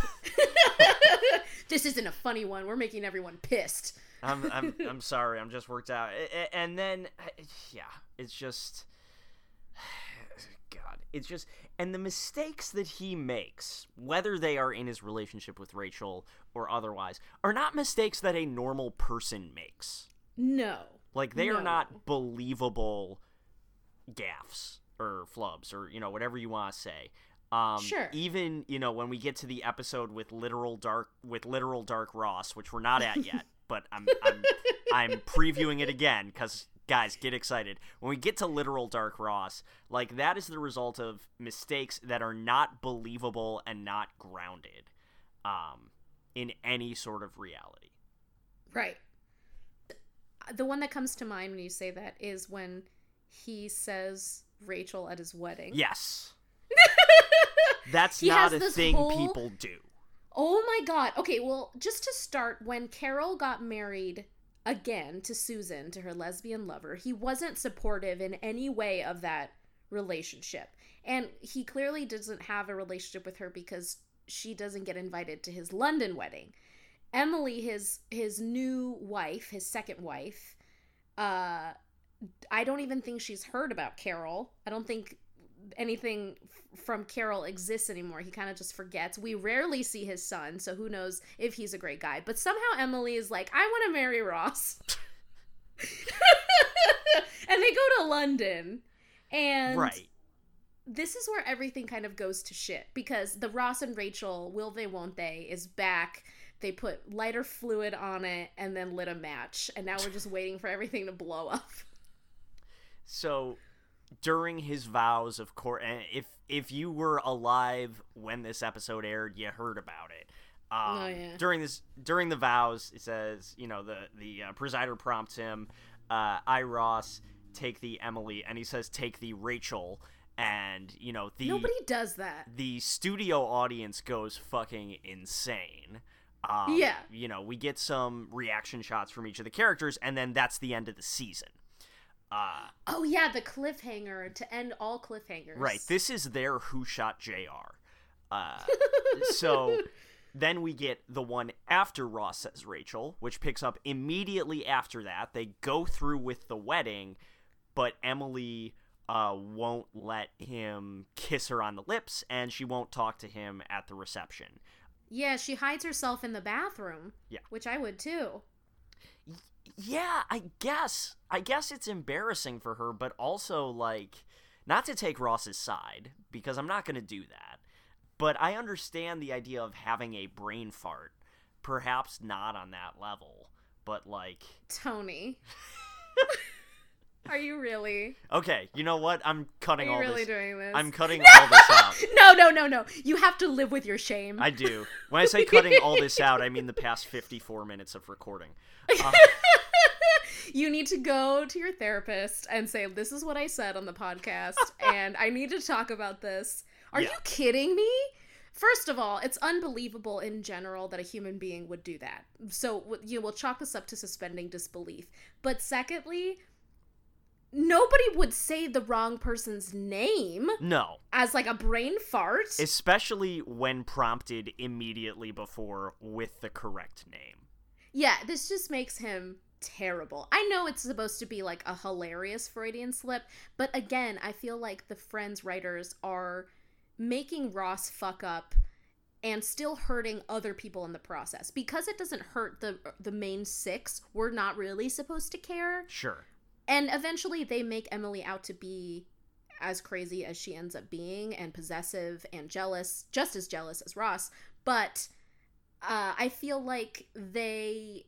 This isn't a funny one. We're making everyone pissed. I'm, I'm, I'm sorry. I'm just worked out. And then, yeah, it's just... God, it's just, and the mistakes that he makes, whether they are in his relationship with Rachel or otherwise, are not mistakes that a normal person makes. No. Like, they no. are not believable gaffes or flubs or, you know, whatever you want to say. Um, sure. Even, you know, when we get to the episode with literal dark, with literal dark Ross, which we're not at yet, but I'm, I'm, I'm previewing it again because guys, get excited. When we get to literal Dark Ross, like, that is the result of mistakes that are not believable and not grounded um, in any sort of reality. Right. The one that comes to mind when you say that is when he says Rachel at his wedding. Yes. That's he not a thing whole... people do. Oh my God. Okay, well, just to start, when Carol got married again to Susan, to her lesbian lover, he wasn't supportive in any way of that relationship. And he clearly doesn't have a relationship with her because she doesn't get invited to his London wedding. Emily, his his new wife, his second wife, uh, I don't even think she's heard about Carol. I don't think anything f- from Carol exists anymore. He kind of just forgets. We rarely see his son, so who knows if he's a great guy. But somehow Emily is like, I want to marry Ross. And they go to London. And right. This is where everything kind of goes to shit. Because the Ross and Rachel, will they, won't they, is back. They put lighter fluid on it and then lit a match. And now we're just waiting for everything to blow up. So during his vows, of course, if if you were alive when this episode aired, you heard about it. Um, oh, yeah. During this, during the vows, it says, you know, the, the uh, presider prompts him, uh, I, Ross, take the Emily, and he says, take the Rachel. And, you know, the... Nobody does that. The studio audience goes fucking insane. Um, yeah. You know, we get some reaction shots from each of the characters, and then that's the end of the season. Uh, oh, yeah, the cliffhanger to end all cliffhangers. Right. This is their Who Shot J R. Uh, so then we get the one after Ross says Rachel, which picks up immediately after that. They go through with the wedding, but Emily uh, won't let him kiss her on the lips, and she won't talk to him at the reception. Yeah, she hides herself in the bathroom. Yeah. Which I would too. Yeah, I guess. I guess it's embarrassing for her, but also, like, not to take Ross's side, because I'm not going to do that. But I understand the idea of having a brain fart. Perhaps not on that level, but, like... Tony. Are you really? Okay, you know what? I'm cutting all this. Are you really doing this? I'm cutting all this out. No, no, no, no. You have to live with your shame. I do. When I say cutting all this out, I mean the past fifty-four minutes of recording. Uh, you need to go to your therapist and say, this is what I said on the podcast, and I need to talk about this. Are yeah. you kidding me? First of all, it's unbelievable in general that a human being would do that. So you will chalk this up to suspending disbelief. But secondly... Nobody would say the wrong person's name. No. As like a brain fart. Especially when prompted immediately before with the correct name. Yeah, this just makes him terrible. I know it's supposed to be like a hilarious Freudian slip, but again, I feel like the Friends writers are making Ross fuck up and still hurting other people in the process. Because it doesn't hurt the the main six, we're not really supposed to care. Sure. And eventually they make Emily out to be as crazy as she ends up being, and possessive and jealous, just as jealous as Ross. But uh, I feel like they,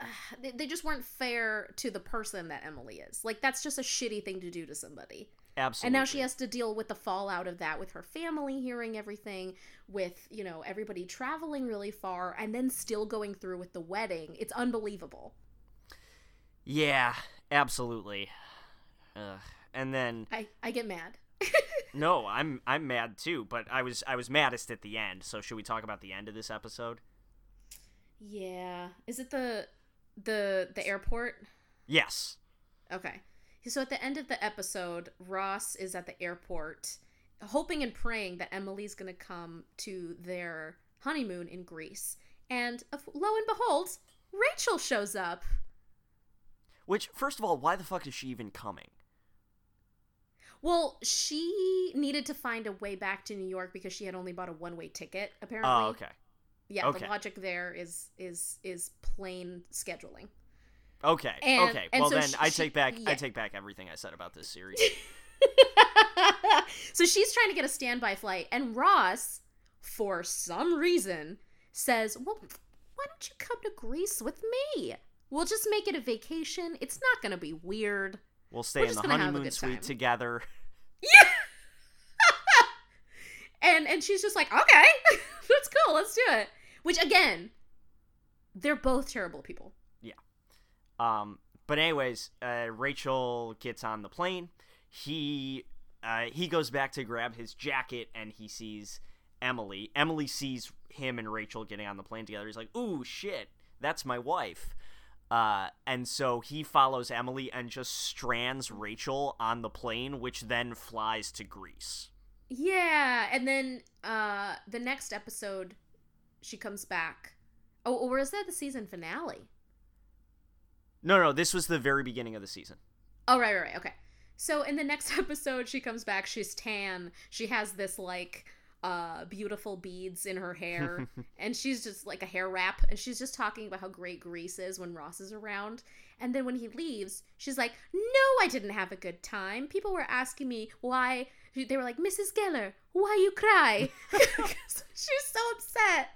uh, they just weren't fair to the person that Emily is. Like, that's just a shitty thing to do to somebody. Absolutely. And now she has to deal with the fallout of that, with her family hearing everything, with, you know, everybody traveling really far, and then still going through with the wedding. It's unbelievable. Yeah, absolutely. Uh, and then I, I get mad. No, I'm I'm mad too, but I was I was maddest at the end. So should we talk about the end of this episode? Yeah. Is it the the the airport? Yes. Okay. So at the end of the episode, Ross is at the airport, hoping and praying that Emily's going to come to their honeymoon in Greece. And lo and behold, Rachel shows up. Which, first of all, why the fuck is she even coming? Well, she needed to find a way back to New York because she had only bought a one-way ticket, apparently. Oh, okay. Yeah, okay. The logic there is is is plain scheduling. Okay, and, okay. And well, so then she, I take back yeah. I take back everything I said about this series. So she's trying to get a standby flight, and Ross, for some reason, says, well, why don't you come to Greece with me? We'll just make it a vacation. It's not going to be weird. We'll stay We're in the honeymoon suite together. Yeah. and and she's just like, okay, that's cool. Let's do it. Which, again, they're both terrible people. Yeah. Um. But anyways, uh, Rachel gets on the plane. He uh, he goes back to grab his jacket, and he sees Emily. Emily sees him and Rachel getting on the plane together. He's like, ooh, shit, that's my wife. Uh, and so he follows Emily and just strands Rachel on the plane, which then flies to Greece. Yeah, and then uh, the next episode, she comes back. Oh, or is that the season finale? No, no, this was the very beginning of the season. Oh, right, right, right, okay. So in the next episode, she comes back, she's tan, she has this, like, uh, beautiful beads in her hair, and she's just, like, a hair wrap, and she's just talking about how great Greece is when Ross is around, and then when he leaves, she's like, no, I didn't have a good time. People were asking me why, they were like, Missus Geller, why you cry? She's so upset.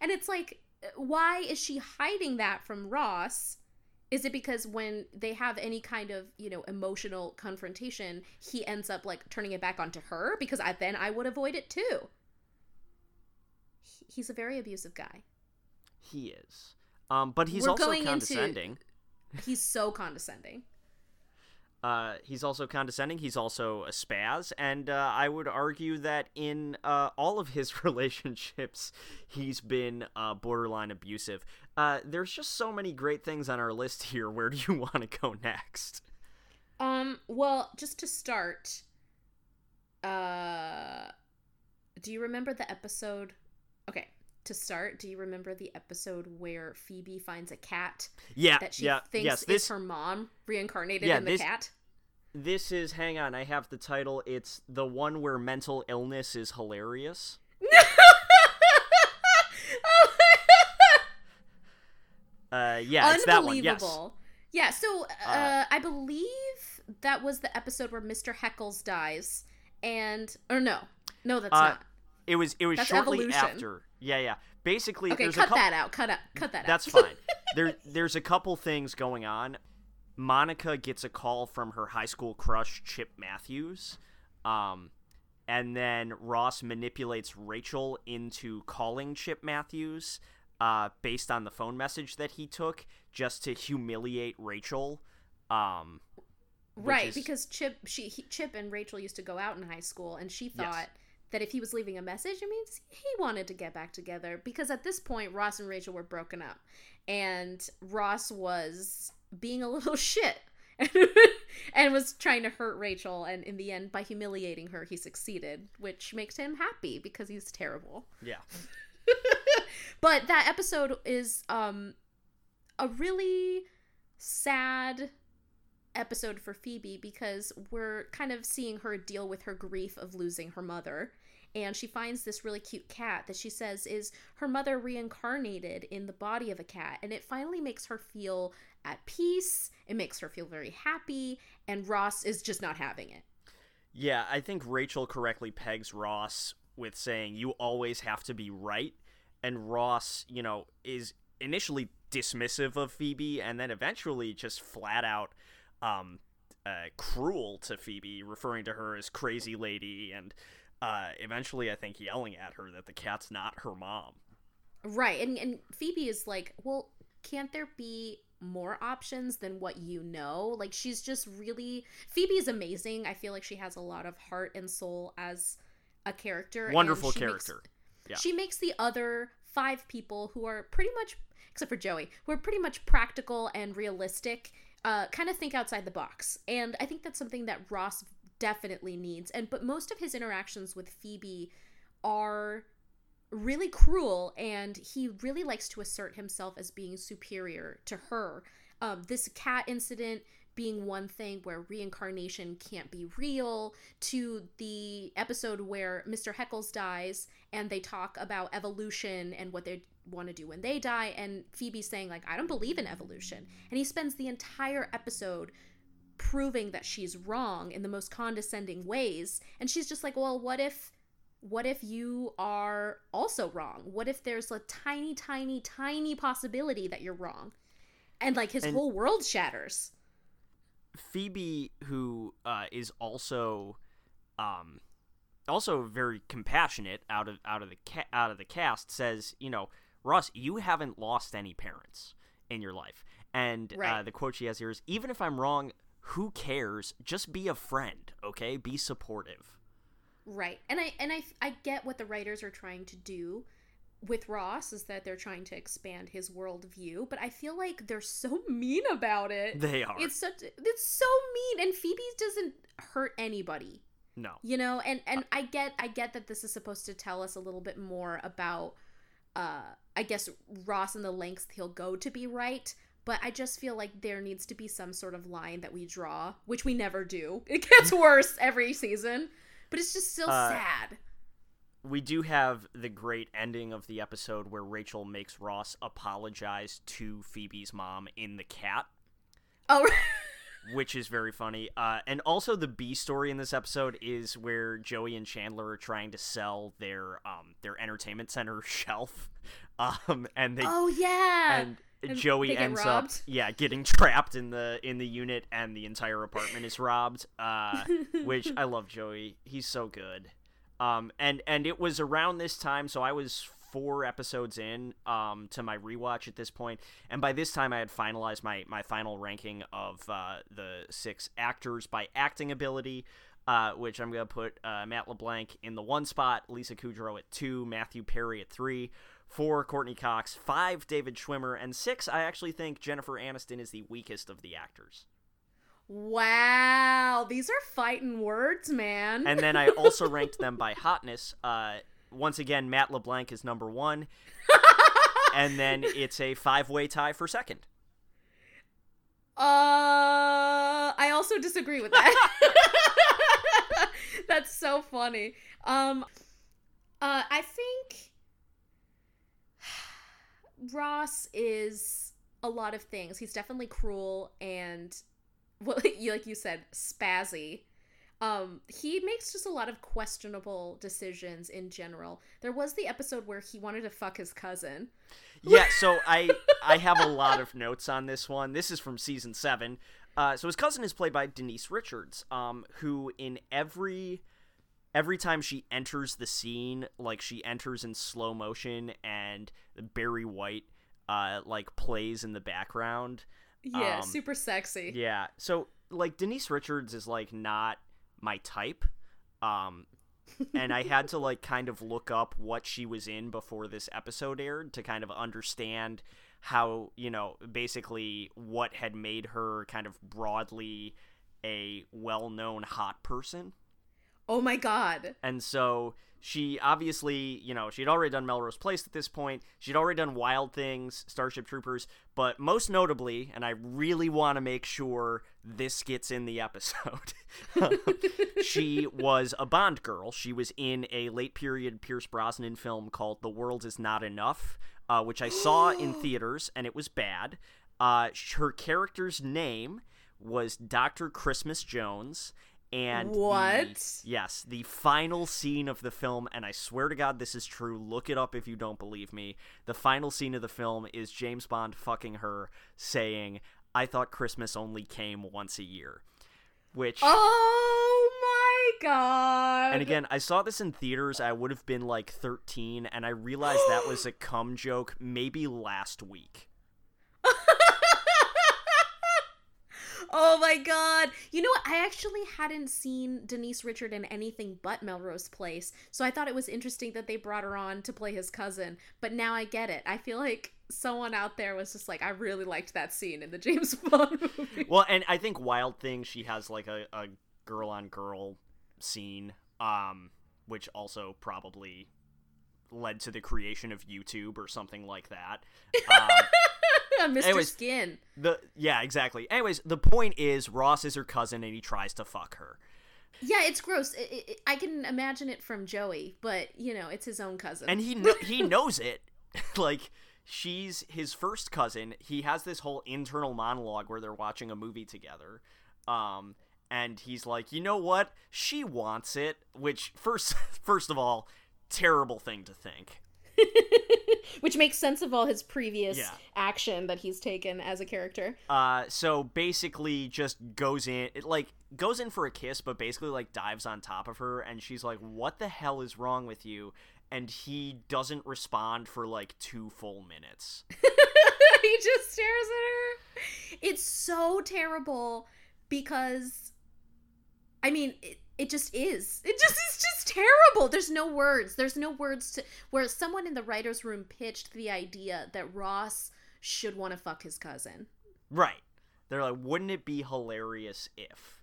And it's like, why is she hiding that from Ross? Is it because when they have any kind of, you know, emotional confrontation, he ends up, like, turning it back onto her? Because I, then I would avoid it, too. He's a very abusive guy. He is. Um, but he's We're also going condescending. Into, he's so condescending. Uh, he's also condescending. He's also a spaz. And uh, I would argue that in uh, all of his relationships, he's been uh, borderline abusive. Uh, there's just so many great things on our list here. Where do you want to go next? Um. Well, just to start, uh, do you remember the episode? Okay. To start, do you remember the episode where Phoebe finds a cat? Yeah, that she yeah, thinks yes, this, is her mom reincarnated yeah, in the this, cat? This is, hang on, I have the title. It's the one where mental illness is hilarious. uh, yeah, it's that one, yes. Yeah, so uh, uh, I believe that was the episode where Mister Heckles dies, and, or no, no, that's uh, not. It was it was that's shortly evolution. After. Yeah, yeah. Basically, okay, there's cut a couple... that out. Cut up. Cut that that's out. That's fine. There, there's a couple things going on. Monica gets a call from her high school crush, Chip Matthews, um, and then Ross manipulates Rachel into calling Chip Matthews, uh, based on the phone message that he took, just to humiliate Rachel. Um, right, is... because Chip, she, he, Chip and Rachel used to go out in high school, and she thought. Yes. That if he was leaving a message, it means he wanted to get back together. Because at this point, Ross and Rachel were broken up. And Ross was being a little shit. And was trying to hurt Rachel. And in the end, by humiliating her, he succeeded. Which makes him happy because he's terrible. Yeah. But that episode is um, a really sad episode for Phoebe, because we're kind of seeing her deal with her grief of losing her mother, and she finds this really cute cat that she says is her mother reincarnated in the body of a cat, and it finally makes her feel at peace. It makes her feel very happy, and Ross is just not having it. Yeah, I think Rachel correctly pegs Ross with saying, you always have to be right, and Ross, you know, is initially dismissive of Phoebe, and then eventually just flat out um uh cruel to Phoebe, referring to her as crazy lady, and uh eventually I think yelling at her that the cat's not her mom. Right, and and Phoebe is like, well, can't there be more options than what you know? Like, she's just really Phoebe is amazing. I feel like she has a lot of heart and soul as a character. Wonderful character. Makes, yeah. She makes the other five people, who are pretty much, except for Joey, who are pretty much practical and realistic. Uh, kind of think outside the box. And I think that's something that Ross definitely needs. And but most of his interactions with Phoebe are really cruel, and he really likes to assert himself as being superior to her. Um, this cat incident being one thing, where reincarnation can't be real, to the episode where Mister Heckles dies and they talk about evolution and what they want to do when they die, and Phoebe's saying, like, I don't believe in evolution, and he spends the entire episode proving that she's wrong in the most condescending ways, and she's just like, well, what if what if you are also wrong? What if there's a tiny tiny tiny possibility that you're wrong? and like his and whole world shatters. Phoebe, who uh, is also, um, also very compassionate out of out of the ca- out of the cast, says, you know, Ross, you haven't lost any parents in your life, and right. uh, the quote she has here is, "Even if I'm wrong, who cares? Just be a friend, okay? Be supportive." Right, and I and I I get what the writers are trying to do with Ross, is that they're trying to expand his worldview, but I feel like they're so mean about it. They are. It's such it's so mean, and Phoebe doesn't hurt anybody. No. You know, and, and I get I get that this is supposed to tell us a little bit more about uh I guess Ross and the lengths he'll go to be right, but I just feel like there needs to be some sort of line that we draw, which we never do. It gets worse every season, but it's just still uh, sad. We do have the great ending of the episode where Rachel makes Ross apologize to Phoebe's mom in the cat. Oh, right. Which is very funny. Uh, and also the B story in this episode is where Joey and Chandler are trying to sell their um their entertainment center shelf. Um, and they oh yeah, and, and Joey ends robbed. up yeah getting trapped in the in the unit, and the entire apartment is robbed. Uh, which I love Joey. He's so good. Um, and, and it was around this time, so I was four episodes in um, to my rewatch at this point, and by this time I had finalized my, my final ranking of uh, the six actors by acting ability, uh, which I'm going to put uh, Matt LeBlanc in the one spot, Lisa Kudrow at two, Matthew Perry at three, four, Courtney Cox, five, David Schwimmer, and six, I actually think Jennifer Aniston is the weakest of the actors. Wow, these are fighting words, man. And then I also ranked them by hotness. Uh, once again, Matt LeBlanc is number one. And then it's a five-way tie for second. Uh, I also disagree with that. That's so funny. Um, uh, I think Ross is a lot of things. He's definitely cruel and... well, like you said, spazzy. Um, he makes just a lot of questionable decisions in general. There was the episode where he wanted to fuck his cousin. Yeah, so I I have a lot of notes on this one. This is from season seven. Uh, so his cousin is played by Denise Richards, um, who in every every time she enters the scene, like she enters in slow motion, and Barry White uh, like plays in the background. Yeah, um, super sexy. Yeah. So, like, Denise Richards is, like, not my type. Um, and I had to, like, kind of look up what she was in before this episode aired to kind of understand how, you know, basically what had made her kind of broadly a well-known hot person. Oh, my God. And so she obviously, you know, she'd already done Melrose Place at this point. She'd already done Wild Things, Starship Troopers. But most notably, and I really want to make sure this gets in the episode, she was a Bond girl. She was in a late-period Pierce Brosnan film called The World Is Not Enough, uh, which I saw in theaters, and it was bad. Uh, her character's name was Doctor Christmas Jones. And what? The, yes, the final scene of the film, and I swear to God this is true, look it up if you don't believe me, the final scene of the film is James Bond fucking her, saying, "I thought Christmas only came once a year," which... oh my God! And again, I saw this in theaters, I would have been like thirteen, and I realized that was a cum joke maybe last week. Oh my God. You know what? I actually hadn't seen Denise Richards in anything but Melrose Place, so I thought it was interesting that they brought her on to play his cousin, but now I get it. I feel like someone out there was just like, I really liked that scene in the James Bond movie. Well, and I think Wild Thing, she has like a, a girl-on-girl scene, um, which also probably led to the creation of YouTube or something like that. Um, Mister Anyways, Skin. The yeah, exactly. Anyways, the point is Ross is her cousin and he tries to fuck her. Yeah, it's gross. It, it, I can imagine it from Joey, but you know, it's his own cousin, and he kn- he knows it. Like, she's his first cousin. He has this whole internal monologue where they're watching a movie together, um, and he's like, you know what? She wants it. Which first, first of all, terrible thing to think. Which makes sense of all his previous yeah. action that he's taken as a character. Uh, so basically just goes in, it like, goes in for a kiss, but basically, like, dives on top of her, and she's like, what the hell is wrong with you? And he doesn't respond for, like, two full minutes. He just stares at her. It's so terrible because, I mean, it, it just is. It just is just terrible. There's no words. There's no words to, where someone in the writer's room pitched the idea that Ross should want to fuck his cousin. Right. They're like, wouldn't it be hilarious if?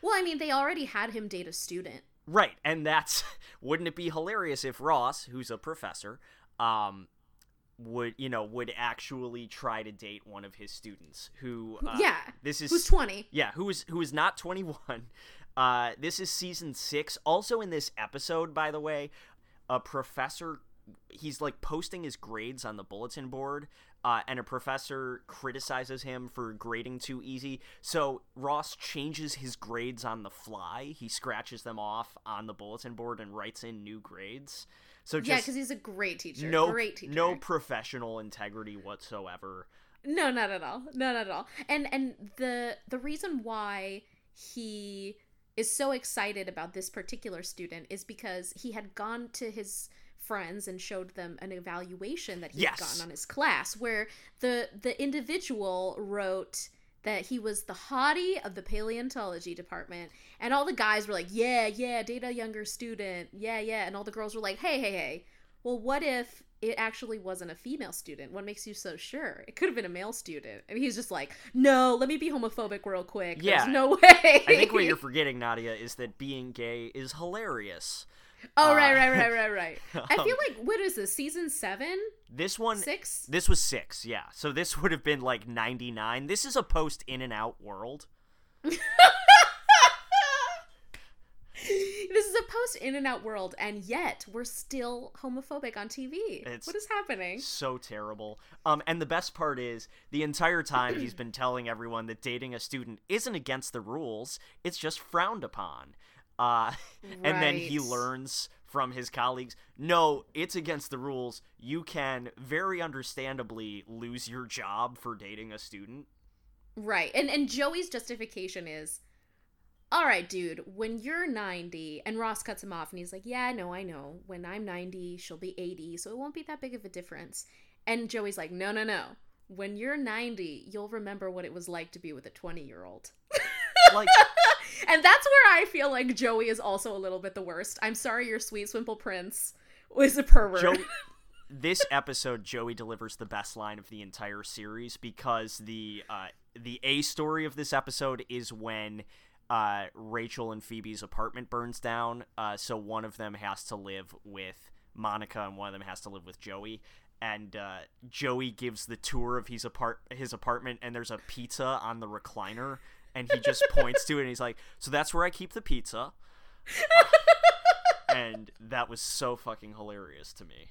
Well, I mean, they already had him date a student. Right, and that's, wouldn't it be hilarious if Ross, who's a professor, um, would, you know, would actually try to date one of his students who, uh, yeah, this is, who's twenty. Yeah, who is, who is not twenty-one. Uh, this is season six. Also in this episode, by the way, a professor, he's like posting his grades on the bulletin board, uh, and a professor criticizes him for grading too easy. So Ross changes his grades on the fly. He scratches them off on the bulletin board and writes in new grades. So just yeah, because he's a great teacher. No, great teacher. No professional integrity whatsoever. No, not at all. No, not at all. And and the the reason why he is so excited about this particular student is because he had gone to his friends and showed them an evaluation that he'd yes. gotten on his class, where the the individual wrote that he was the hottie of the paleontology department, and all the guys were like, yeah, yeah, date a younger student, yeah, yeah, and all the girls were like, hey, hey, hey, well, what if it actually wasn't a female student? What makes you so sure? It could have been a male student. And he's just like, no, let me be homophobic real quick. Yeah. There's no way. I think what you're forgetting, Nadia, is that being gay is hilarious. Oh, uh, right, right, right, right, right. Um, I feel like, what is this, season seven? This one. Six? This was six, yeah. So this would have been like ninety-nine. This is a post-In-N-Out world. This is a post-In-N-Out world, and yet we're still homophobic on T V. It's what is happening? So terrible. Um, and the best part is, the entire time he's been telling everyone that dating a student isn't against the rules, it's just frowned upon. Uh, and right. then he learns from his colleagues, no, it's against the rules. You can very understandably lose your job for dating a student. Right. And and Joey's justification is, all right, dude, when you're ninety, and Ross cuts him off and he's like, yeah, no, I know. When I'm ninety, she'll be eighty, so it won't be that big of a difference. And Joey's like, no, no, no. When you're ninety, you'll remember what it was like to be with a twenty-year-old. Like... And that's where I feel like Joey is also a little bit the worst. I'm sorry, your sweet Swimple Prince was a pervert. Joey, this episode, Joey delivers the best line of the entire series, because the uh, the A story of this episode is when uh, Rachel and Phoebe's apartment burns down. Uh, so one of them has to live with Monica and one of them has to live with Joey. And uh, Joey gives the tour of his, apart- his apartment, and there's a pizza on the recliner. And he just points to it and he's like, so that's where I keep the pizza. Uh, and that was so fucking hilarious to me.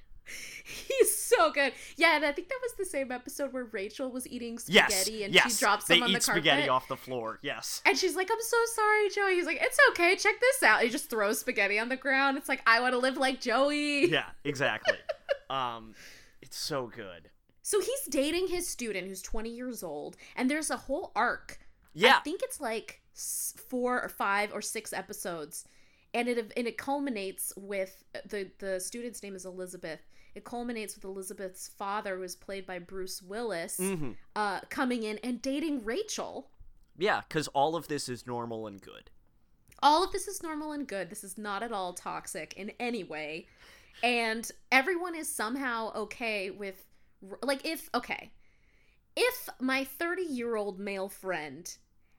He's so good. Yeah, and I think that was the same episode where Rachel was eating spaghetti yes, and yes. she drops some they on the carpet. They eat spaghetti off the floor, yes. And she's like, I'm so sorry, Joey. He's like, it's okay, check this out. He just throws spaghetti on the ground. It's like, I want to live like Joey. Yeah, exactly. um, it's so good. So he's dating his student who's twenty years old, and there's a whole arc. Yeah. I think it's like four or five or six episodes, and it and it culminates with the the student's name is Elizabeth. It culminates with Elizabeth's father, who is played by Bruce Willis, mm-hmm. uh, coming in and dating Rachel. Yeah, because all of this is normal and good. All of this is normal and good. This is not at all toxic in any way, and everyone is somehow okay with, like, if okay. If my thirty-year-old male friend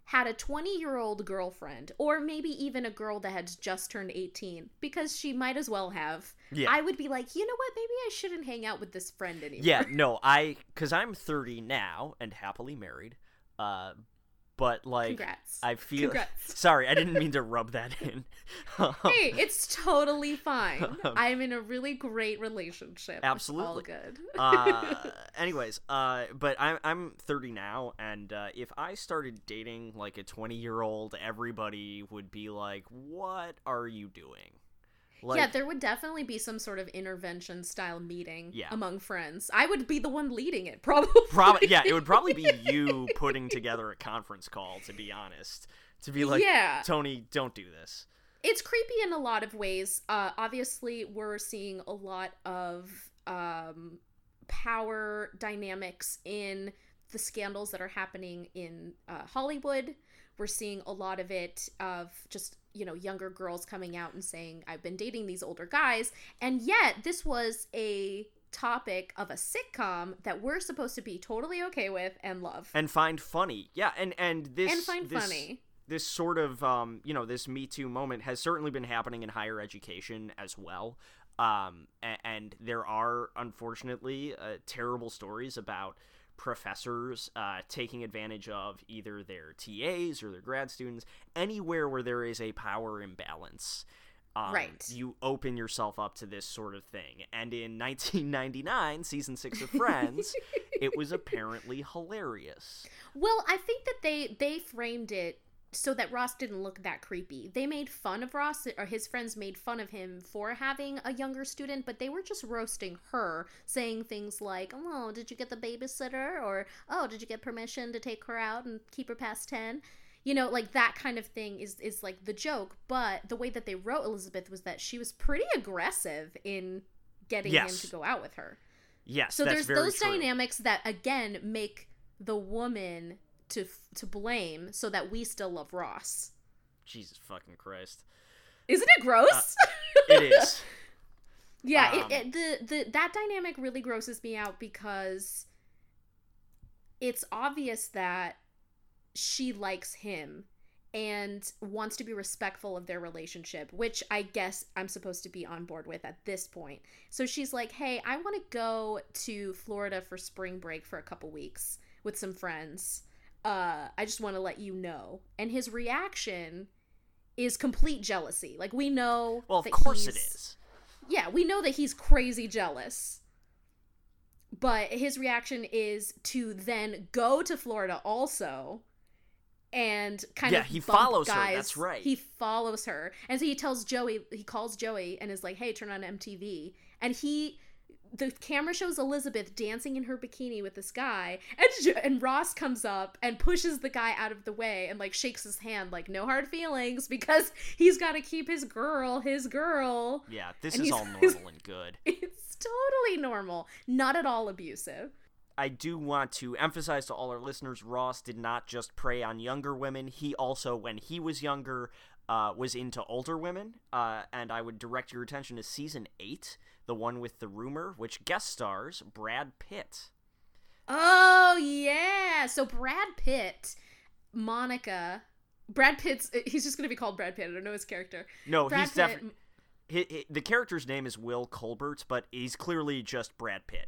had a twenty-year-old girlfriend, or maybe even a girl that had just turned eighteen, because she might as well have, yeah. I would be like, you know what, maybe I shouldn't hang out with this friend anymore. Yeah, no, I, because I'm thirty now and happily married, uh, but like, Congrats. I feel, Congrats. Sorry, I didn't mean to rub that in. Hey, it's totally fine. I'm in a really great relationship. Absolutely. It's all good. uh, anyways, uh, but I'm, I'm thirty now, and uh, if I started dating like a twenty-year-old, everybody would be like, what are you doing? Like, yeah, there would definitely be some sort of intervention style meeting yeah. among friends. I would be the one leading it, probably. Probably, yeah, it would probably be you putting together a conference call, to be honest. To be like, yeah. Tony, don't do this. It's creepy in a lot of ways. Uh, obviously, we're seeing a lot of um, power dynamics in the scandals that are happening in uh, Hollywood. We're seeing a lot of it of just, you know, younger girls coming out and saying, I've been dating these older guys. And yet this was a topic of a sitcom that we're supposed to be totally okay with and love. And find funny. Yeah. And, and this, and find this, funny. This sort of, um, you know, this Me Too moment has certainly been happening in higher education as well. Um, and, and there are, unfortunately, uh, terrible stories about professors uh, taking advantage of either their T As or their grad students, anywhere where there is a power imbalance. Um, right. You open yourself up to this sort of thing. And in nineteen ninety-nine, season six of Friends, it was apparently hilarious. Well, I think that they, they framed it so that Ross didn't look that creepy. They made fun of Ross, or his friends made fun of him for having a younger student, but they were just roasting her, saying things like, oh, did you get the babysitter? Or, oh, did you get permission to take her out and keep her past ten? You know, like that kind of thing is, is like the joke. But the way that they wrote Elizabeth was that she was pretty aggressive in getting yes. him to go out with her. Yes, so that's there's very those true. Dynamics that, again, make the woman to to blame so that we still love Ross. Jesus fucking Christ. Isn't it gross? Uh, it is. Yeah, um, it, it, the the that dynamic really grosses me out because it's obvious that she likes him and wants to be respectful of their relationship, which I guess I'm supposed to be on board with at this point. So she's like, hey, I want to go to Florida for spring break for a couple weeks with some friends. Uh, I just want to let you know. And his reaction is complete jealousy. Like, we know well, of that course he's, it is. Yeah, we know that he's crazy jealous. But his reaction is to then go to Florida also and kind yeah, of Yeah, he follows guys. her. That's right. He follows her. And so he tells Joey, he calls Joey and is like, hey, turn on M T V. And he... the camera shows Elizabeth dancing in her bikini with this guy, and and Ross comes up and pushes the guy out of the way and, like, shakes his hand, like, no hard feelings, because he's got to keep his girl, his girl. Yeah, this and is all normal and good. It's totally normal. Not at all abusive. I do want to emphasize to all our listeners, Ross did not just prey on younger women. He also, when he was younger, uh, was into older women. Uh, and I would direct your attention to season eight, the one with The Rumor, which guest stars Brad Pitt. Oh, yeah. So Brad Pitt, Monica, Brad Pitt's, he's just going to be called Brad Pitt. I don't know his character. No, Brad he's definitely, the character's name is Will Colbert, but he's clearly just Brad Pitt.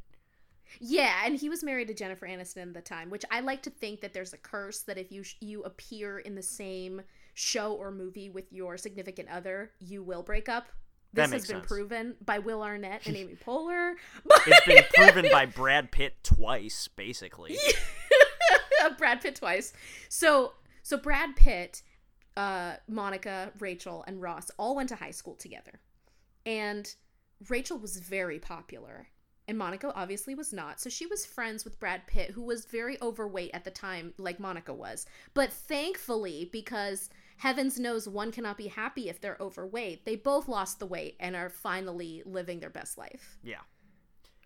Yeah, and he was married to Jennifer Aniston at the time, which I like to think that there's a curse that if you sh- you appear in the same show or movie with your significant other, you will break up. This has been sense. proven by Will Arnett and Amy Poehler. But... it's been proven by Brad Pitt twice, basically. Brad Pitt twice. So, so Brad Pitt, uh, Monica, Rachel, and Ross all went to high school together. And Rachel was very popular. And Monica obviously was not. So she was friends with Brad Pitt, who was very overweight at the time, like Monica was. But thankfully, because heavens knows one cannot be happy if they're overweight, they both lost the weight and are finally living their best life. Yeah.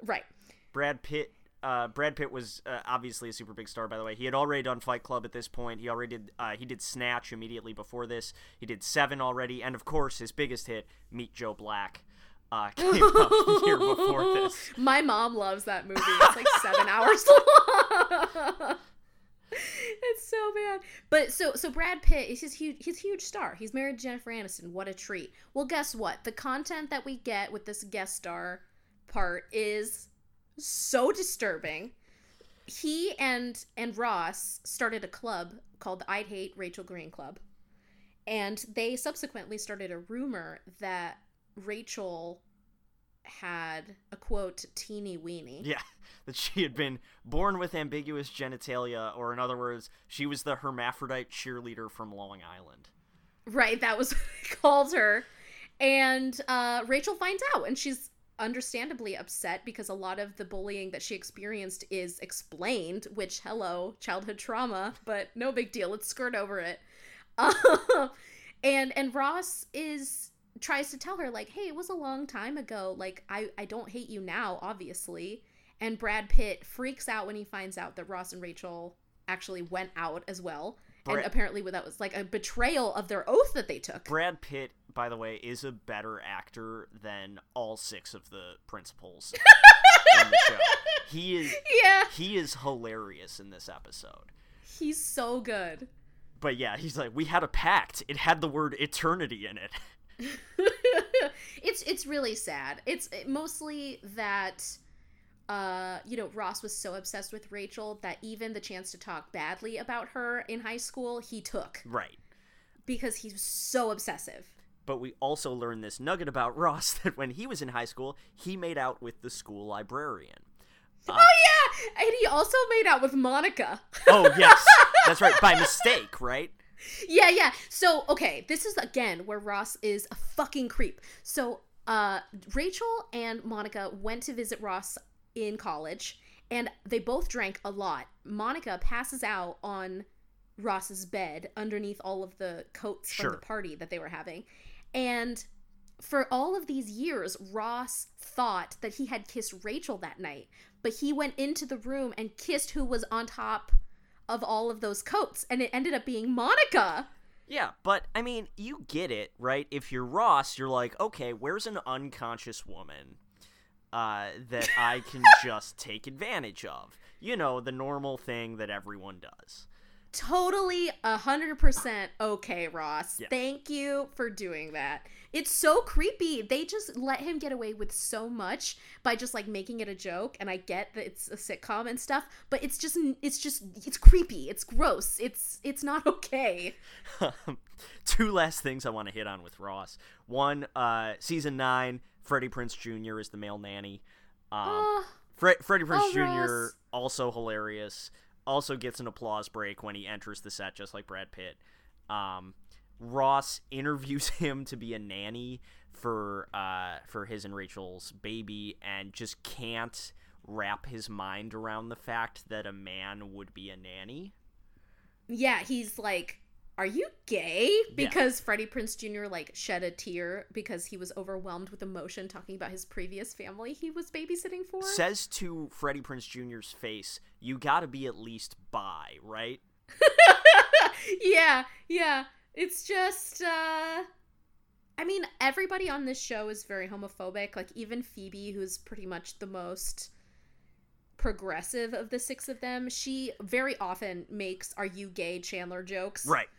Right. Brad Pitt uh, Brad Pitt was uh, obviously a super big star, by the way. He had already done Fight Club at this point. He already did uh, he did Snatch immediately before this. He did Seven already. And, of course, his biggest hit, Meet Joe Black. Uh, came up the year before this. My mom loves that movie. It's like seven hours long. It's so bad. But so so Brad Pitt is his huge his huge star. He's married to Jennifer Aniston. What a treat. Well, guess what? The content that we get with this guest star part is so disturbing. He and and Ross started a club called the I'd Hate Rachel Green Club, and they subsequently started a rumor that Rachel had a, quote, teeny weenie. Yeah, that she had been born with ambiguous genitalia, or in other words, she was the hermaphrodite cheerleader from Long Island. Right, that was what they called her. And uh, Rachel finds out, and she's understandably upset because a lot of the bullying that she experienced is explained, which, hello, childhood trauma, but no big deal. Let's skirt over it. Uh, and and Ross is tries to tell her, like, hey, it was a long time ago. Like, I, I don't hate you now, obviously. And Brad Pitt freaks out when he finds out that Ross and Rachel actually went out as well. Bra- and apparently that was like a betrayal of their oath that they took. Brad Pitt, by the way, is a better actor than all six of the principals in the show. He is, yeah. He is hilarious in this episode. He's so good. But yeah, he's like, we had a pact. It had the word eternity in it. it's it's really sad. It's mostly that... Uh, you know, Ross was so obsessed with Rachel that even the chance to talk badly about her in high school, he took. Right. Because he was so obsessive. But we also learned this nugget about Ross that when he was in high school, he made out with the school librarian. Uh, oh, yeah! And he also made out with Monica. Oh, yes. That's right. By mistake, right? Yeah, yeah. So, okay, this is, again, where Ross is a fucking creep. So, uh, Rachel and Monica went to visit Ross in college, and they both drank a lot. Monica passes out on Ross's bed underneath all of the coats sure. from the party that they were having. And for all of these years, Ross thought that he had kissed Rachel that night, but he went into the room and kissed who was on top of all of those coats, and it ended up being Monica. Yeah, but, I mean, you get it, right? If you're Ross, you're like, okay, where's an unconscious woman Uh, that I can just take advantage of? You know, the normal thing that everyone does. Totally one hundred percent okay, Ross. Yeah. Thank you for doing that. It's so creepy. They just let him get away with so much by just, like, making it a joke, and I get that it's a sitcom and stuff, but it's just, it's just, it's creepy. It's gross. It's, it's not okay. Two last things I want to hit on with Ross. One, uh, season nine, Freddie Prinze Junior is the male nanny. Um, oh, Fre- Freddie Prinze oh, Junior, Ross. Also hilarious, also gets an applause break when he enters the set, just like Brad Pitt. Um, Ross interviews him to be a nanny for uh, for his and Rachel's baby, and just can't wrap his mind around the fact that a man would be a nanny. Yeah, he's like, are you gay? Because yeah. Freddie Prinze Junior like shed a tear because he was overwhelmed with emotion talking about his previous family he was babysitting for. Says to Freddie Prinze Junior's face, you gotta be at least bi, right? yeah, yeah. It's just, uh... I mean, everybody on this show is very homophobic. Like, even Phoebe, who's pretty much the most progressive of the six of them, she very often makes are you gay Chandler jokes. Right.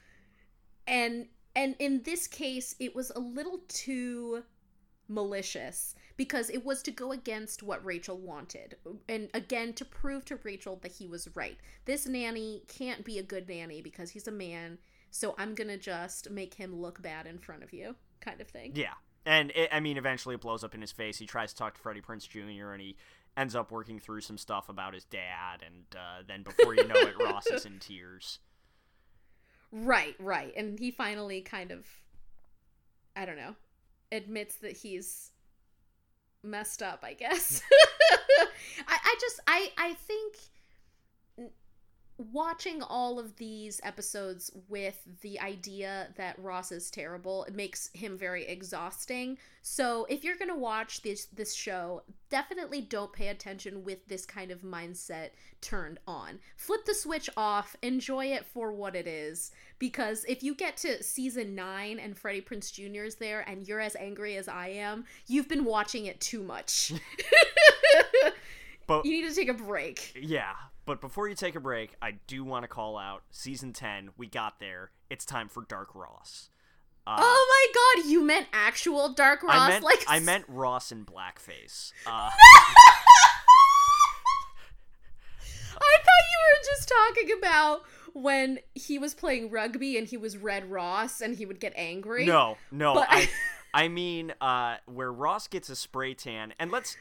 And and in this case, it was a little too malicious because it was to go against what Rachel wanted. And again, to prove to Rachel that he was right. This nanny can't be a good nanny because he's a man, so I'm going to just make him look bad in front of you kind of thing. Yeah. And, it, I mean, eventually it blows up in his face. He tries to talk to Freddie Prinze Junior and he ends up working through some stuff about his dad. And uh, then before you know it, Ross is in tears. Right, right. And he finally kind of, I don't know, admits that he's messed up, I guess. I, I just, I, I think watching all of these episodes with the idea that Ross is terrible, it makes him very exhausting. So if you're going to watch this, this show, definitely don't pay attention with this kind of mindset turned on. Flip the switch off, enjoy it for what it is, because if you get to season nine and Freddie Prinze Junior is there and you're as angry as I am, you've been watching it too much. But, you need to take a break. Yeah. But before you take a break, I do want to call out season ten. We got there. It's time for Dark Ross. Uh, oh my God! You meant actual Dark Ross? I meant, like I meant Ross in blackface. Uh, I thought you were just talking about when he was playing rugby and he was Red Ross and he would get angry. No, no. But I, I mean, uh, where Ross gets a spray tan, and let's,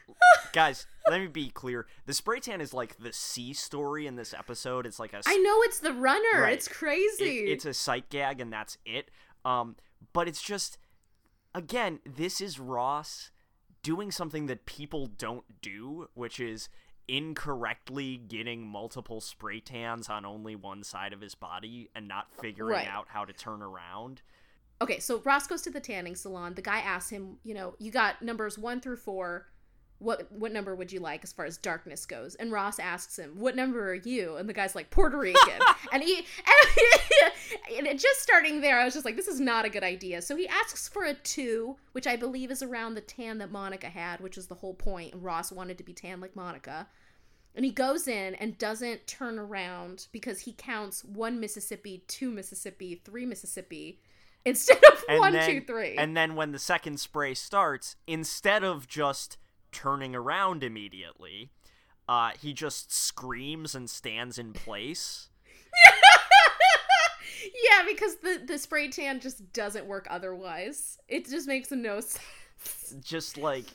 guys, let me be clear. The spray tan is like the C story in this episode. It's like a... I know, it's the runner. Right. It's crazy. It, it's a sight gag, and that's it. Um, but it's just, again, this is Ross doing something that people don't do, which is incorrectly getting multiple spray tans on only one side of his body and not figuring right. out how to turn around. Okay, so Ross goes to the tanning salon. The guy asks him, you know, you got numbers one through four. What what number would you like as far as darkness goes? And Ross asks him, what number are you? And the guy's like, Puerto Rican. and he and, and just starting there, I was just like, this is not a good idea. So he asks for a two, which I believe is around the tan that Monica had, which is the whole point. And Ross wanted to be tan like Monica. And he goes in and doesn't turn around because he counts one Mississippi, two Mississippi, three Mississippi. Instead of and one, then, two, three. And then when the second spray starts, instead of just turning around immediately, uh, he just screams and stands in place. Yeah, because the, the spray tan just doesn't work otherwise. It just makes no sense. Just like,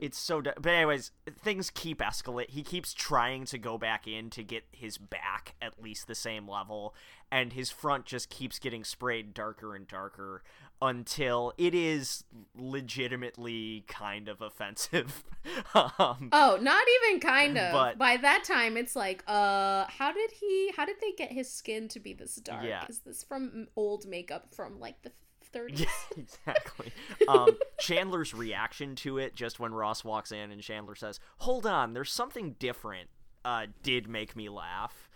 it's so... De- but anyways, things keep escalating. He keeps trying to go back in to get his back at least the same level, and his front just keeps getting sprayed darker and darker until it is legitimately kind of offensive. um, oh, not even kind of. But, by that time, it's like, uh, how did he, how did they get his skin to be this dark? Yeah. Is this from old makeup from like the thirties? Yeah, exactly. um, Chandler's reaction to it, just when Ross walks in and Chandler says, hold on, there's something different, uh, did make me laugh.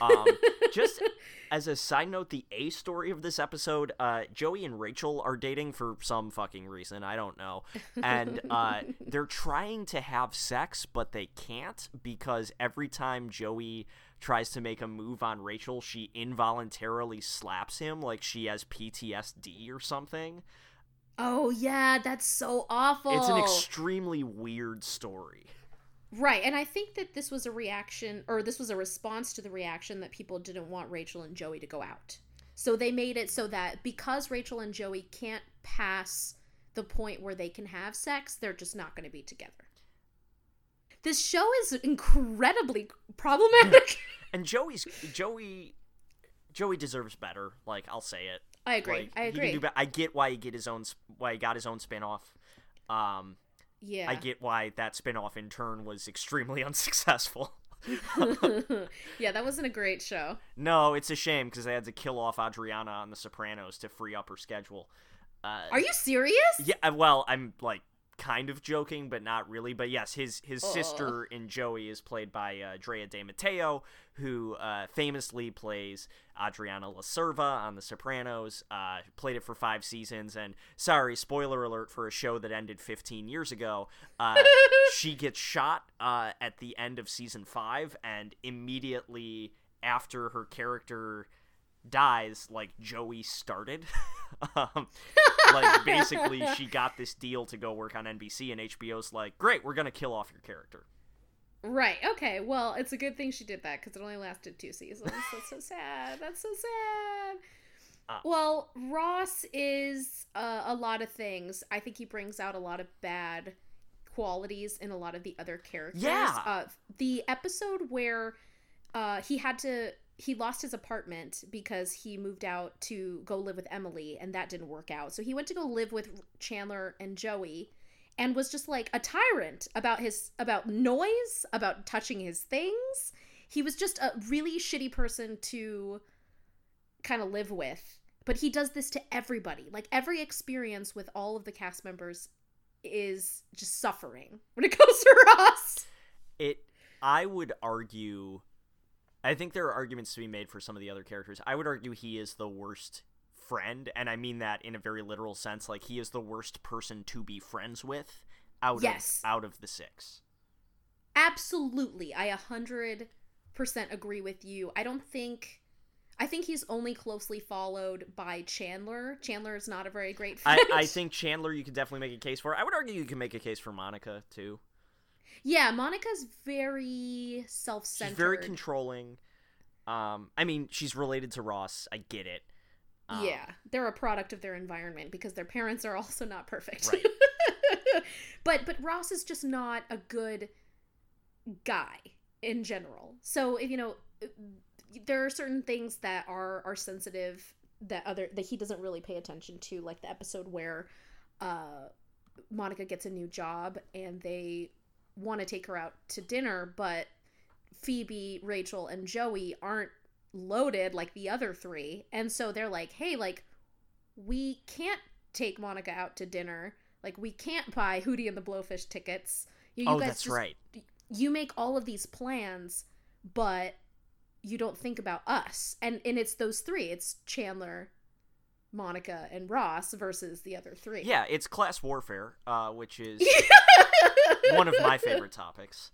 um, just as a side note, the A story of this episode, uh, Joey and Rachel are dating for some fucking reason. I don't know. And uh, they're trying to have sex, but they can't because every time Joey tries to make a move on Rachel, she involuntarily slaps him like she has P T S D or something. Oh, yeah. That's so awful. It's an extremely weird story. Right, and I think that this was a reaction, or this was a response to the reaction that people didn't want Rachel and Joey to go out. So they made it so that because Rachel and Joey can't pass the point where they can have sex, they're just not going to be together. This show is incredibly problematic. And Joey's Joey Joey deserves better. Like, I'll say it. I agree. Like, I agree. He can do be- I get why he get his own why he got his own spinoff. Um Yeah. I get why that spinoff in turn was extremely unsuccessful. Yeah, that wasn't a great show. No, it's a shame because they had to kill off Adriana on The Sopranos to free up her schedule. Uh, Are you serious? Yeah, well, I'm like kind of joking, but not really. But yes, his his oh. sister in Joey is played by uh, Drea De Matteo, who uh, famously plays Adriana La Serva on The Sopranos, uh, played it for five seasons, and sorry, spoiler alert for a show that ended fifteen years ago, uh, she gets shot uh, at the end of season five, and immediately after her character dies, like, Joey started. um, like, basically, she got this deal to go work on N B C, and H B O's like, great, we're gonna kill off your character. Right, okay, well, it's a good thing she did that, because it only lasted two seasons. That's so sad, that's so sad. Uh, well, Ross is uh, a lot of things. I think he brings out a lot of bad qualities in a lot of the other characters. Yeah! Uh, the episode where uh, he had to... He lost his apartment because he moved out to go live with Emily, and that didn't work out. So he went to go live with Chandler and Joey and was just like a tyrant about his, about noise, about touching his things. He was just a really shitty person to kind of live with, but he does this to everybody. Like every experience with all of the cast members is just suffering when it comes to Ross. It, I would argue... I think there are arguments to be made for some of the other characters. I would argue he is the worst friend, and I mean that in a very literal sense. Like, he is the worst person to be friends with out, yes. of, out of the six. Absolutely. I one hundred percent agree with you. I don't think... I think he's only closely followed by Chandler. Chandler is not a very great friend. I, I think Chandler you could definitely make a case for. I would argue you can make a case for Monica, too. Yeah, Monica's very self-centered. She's very controlling. Um, I mean, she's related to Ross. I get it. Um, yeah, they're a product of their environment because their parents are also not perfect. Right. but but Ross is just not a good guy in general. So, you know, there are certain things that are, are sensitive that other that he doesn't really pay attention to, like the episode where uh, Monica gets a new job and they want to take her out to dinner, but Phoebe, Rachel, and Joey aren't loaded like the other three. And so they're like, hey, like, we can't take Monica out to dinner. Like, we can't buy Hootie and the Blowfish tickets. You, you oh, guys that's just, right. You make all of these plans, but you don't think about us. And and it's those three. It's Chandler, Monica, and Ross versus the other three. Yeah, it's class warfare, uh, which is one of my favorite topics.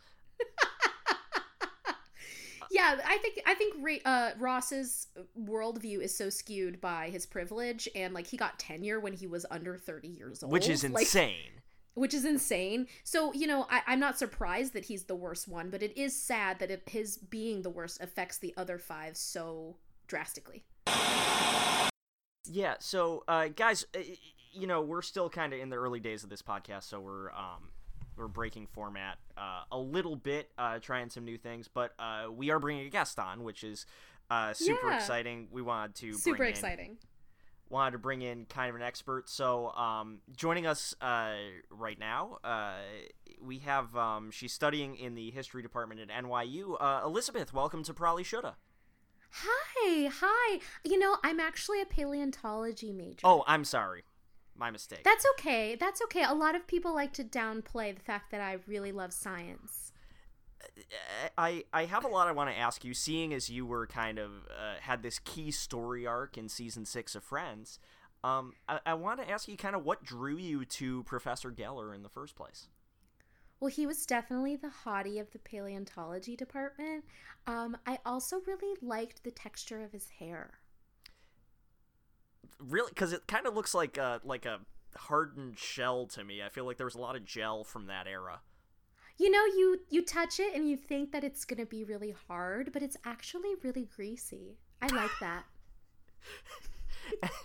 Yeah, I think I think Ray, uh, Ross's worldview is so skewed by his privilege, and like he got tenure when he was under thirty years old, which is insane. Like, which is insane. So you know, I, I'm not surprised that he's the worst one, but it is sad that it, his being the worst affects the other five so drastically. Yeah. So, uh, guys, you know, we're still kind of in the early days of this podcast, so we're. Um... We're breaking format uh, a little bit, uh, trying some new things, but uh, we are bringing a guest on, which is uh, super yeah. exciting. We wanted to super bring exciting. In, wanted to bring in kind of an expert. So um, joining us uh, right now, uh, we have um, she's studying in the history department at N Y U. Uh, Elizabeth, welcome to Probably Shoulda. Hi, hi. You know, I'm actually a paleontology major. Oh, I'm sorry. My mistake. That's okay. That's okay. A lot of people like to downplay the fact that I really love science. I I have a lot I want to ask you, seeing as you were kind of uh, had this key story arc in season six of Friends. Um, I, I want to ask you kind of what drew you to Professor Geller in the first place. Well, he was definitely the hottie of the paleontology department. Um, I also really liked the texture of his hair. Really, because it kind of looks like a like a hardened shell to me. I feel like there was a lot of gel from that era. You know, you you touch it and you think that it's gonna be really hard, but it's actually really greasy. I like that.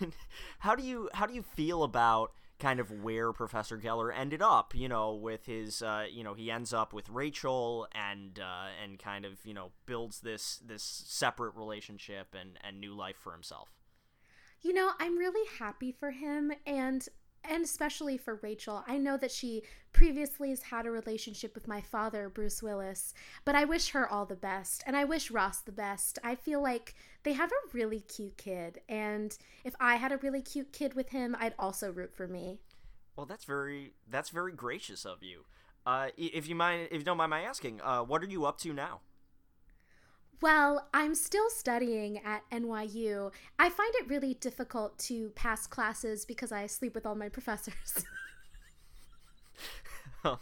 And how do you how do you feel about kind of where Professor Geller ended up? You know, with his uh, you know, he ends up with Rachel and uh, and kind of you know builds this this separate relationship and and new life for himself. You know, I'm really happy for him and and especially for Rachel. I know that she previously has had a relationship with my father, Bruce Willis, but I wish her all the best. And I wish Ross the best. I feel like they have a really cute kid. And if I had a really cute kid with him, I'd also root for me. Well, that's very that's very gracious of you. Uh, if you mind, if you don't mind my asking, uh, what are you up to now? Well, I'm still studying at N Y U. I find it really difficult to pass classes because I sleep with all my professors. Oh.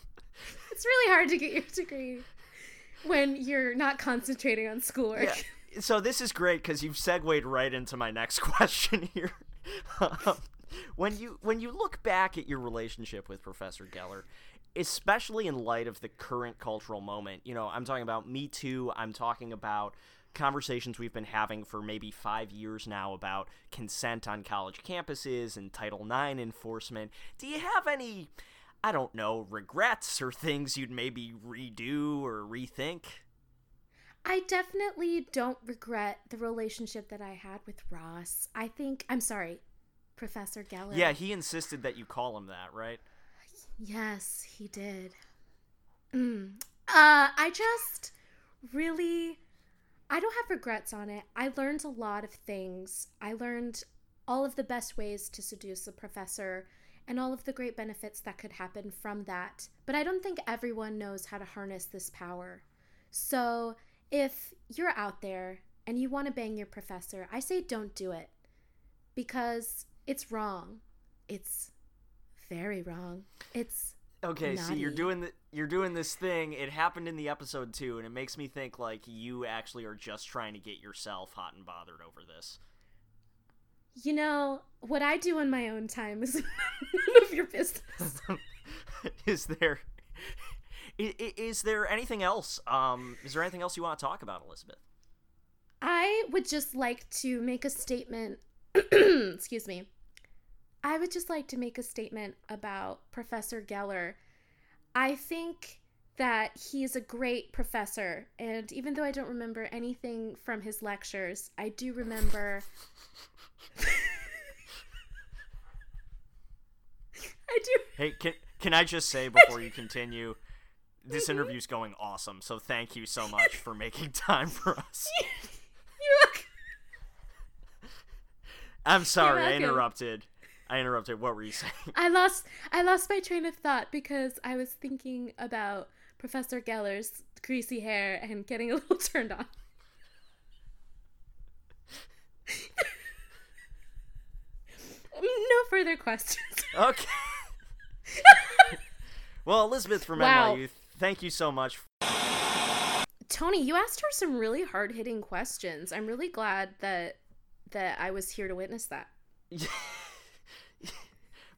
It's really hard to get your degree when you're not concentrating on schoolwork. Yeah. So this is great because you've segued right into my next question here. um, when you when you look back at your relationship with Professor Geller, especially in light of the current cultural moment, you know, I'm talking about Me Too, I'm talking about conversations we've been having for maybe five years now about consent on college campuses and Title nine enforcement. Do you have any, I don't know, regrets or things you'd maybe redo or rethink? I definitely don't regret the relationship that I had with Ross. I think, I'm sorry, Professor Geller. Yeah, he insisted that you call him that, right? Yes, he did. Mm. Uh, I just really, I don't have regrets on it. I learned a lot of things. I learned all of the best ways to seduce a professor and all of the great benefits that could happen from that. But I don't think everyone knows how to harness this power. So if you're out there and you want to bang your professor, I say don't do it because it's wrong. It's very wrong. It's okay. See, so you're doing the, you're doing this thing. It happened in the episode two, and it makes me think like you actually are just trying to get yourself hot and bothered over this. You know what I do in my own time is none of your business. is there is, is there anything else? Um, is there anything else you want to talk about, Elizabeth? I would just like to make a statement. Excuse me. I would just like to make a statement about Professor Geller. I think that he's a great professor, and even though I don't remember anything from his lectures, I do remember I do. Hey, can can I just say before you continue, this interview's going awesome. So thank you so much for making time for us. You're welcome. I'm sorry, I interrupted. I interrupted. What were you saying? I lost I lost my train of thought because I was thinking about Professor Geller's greasy hair and getting a little turned on. No further questions. Okay. Well, Elizabeth from wow. N Y U, thank you so much. Tony, you asked her some really hard-hitting questions. I'm really glad that that I was here to witness that.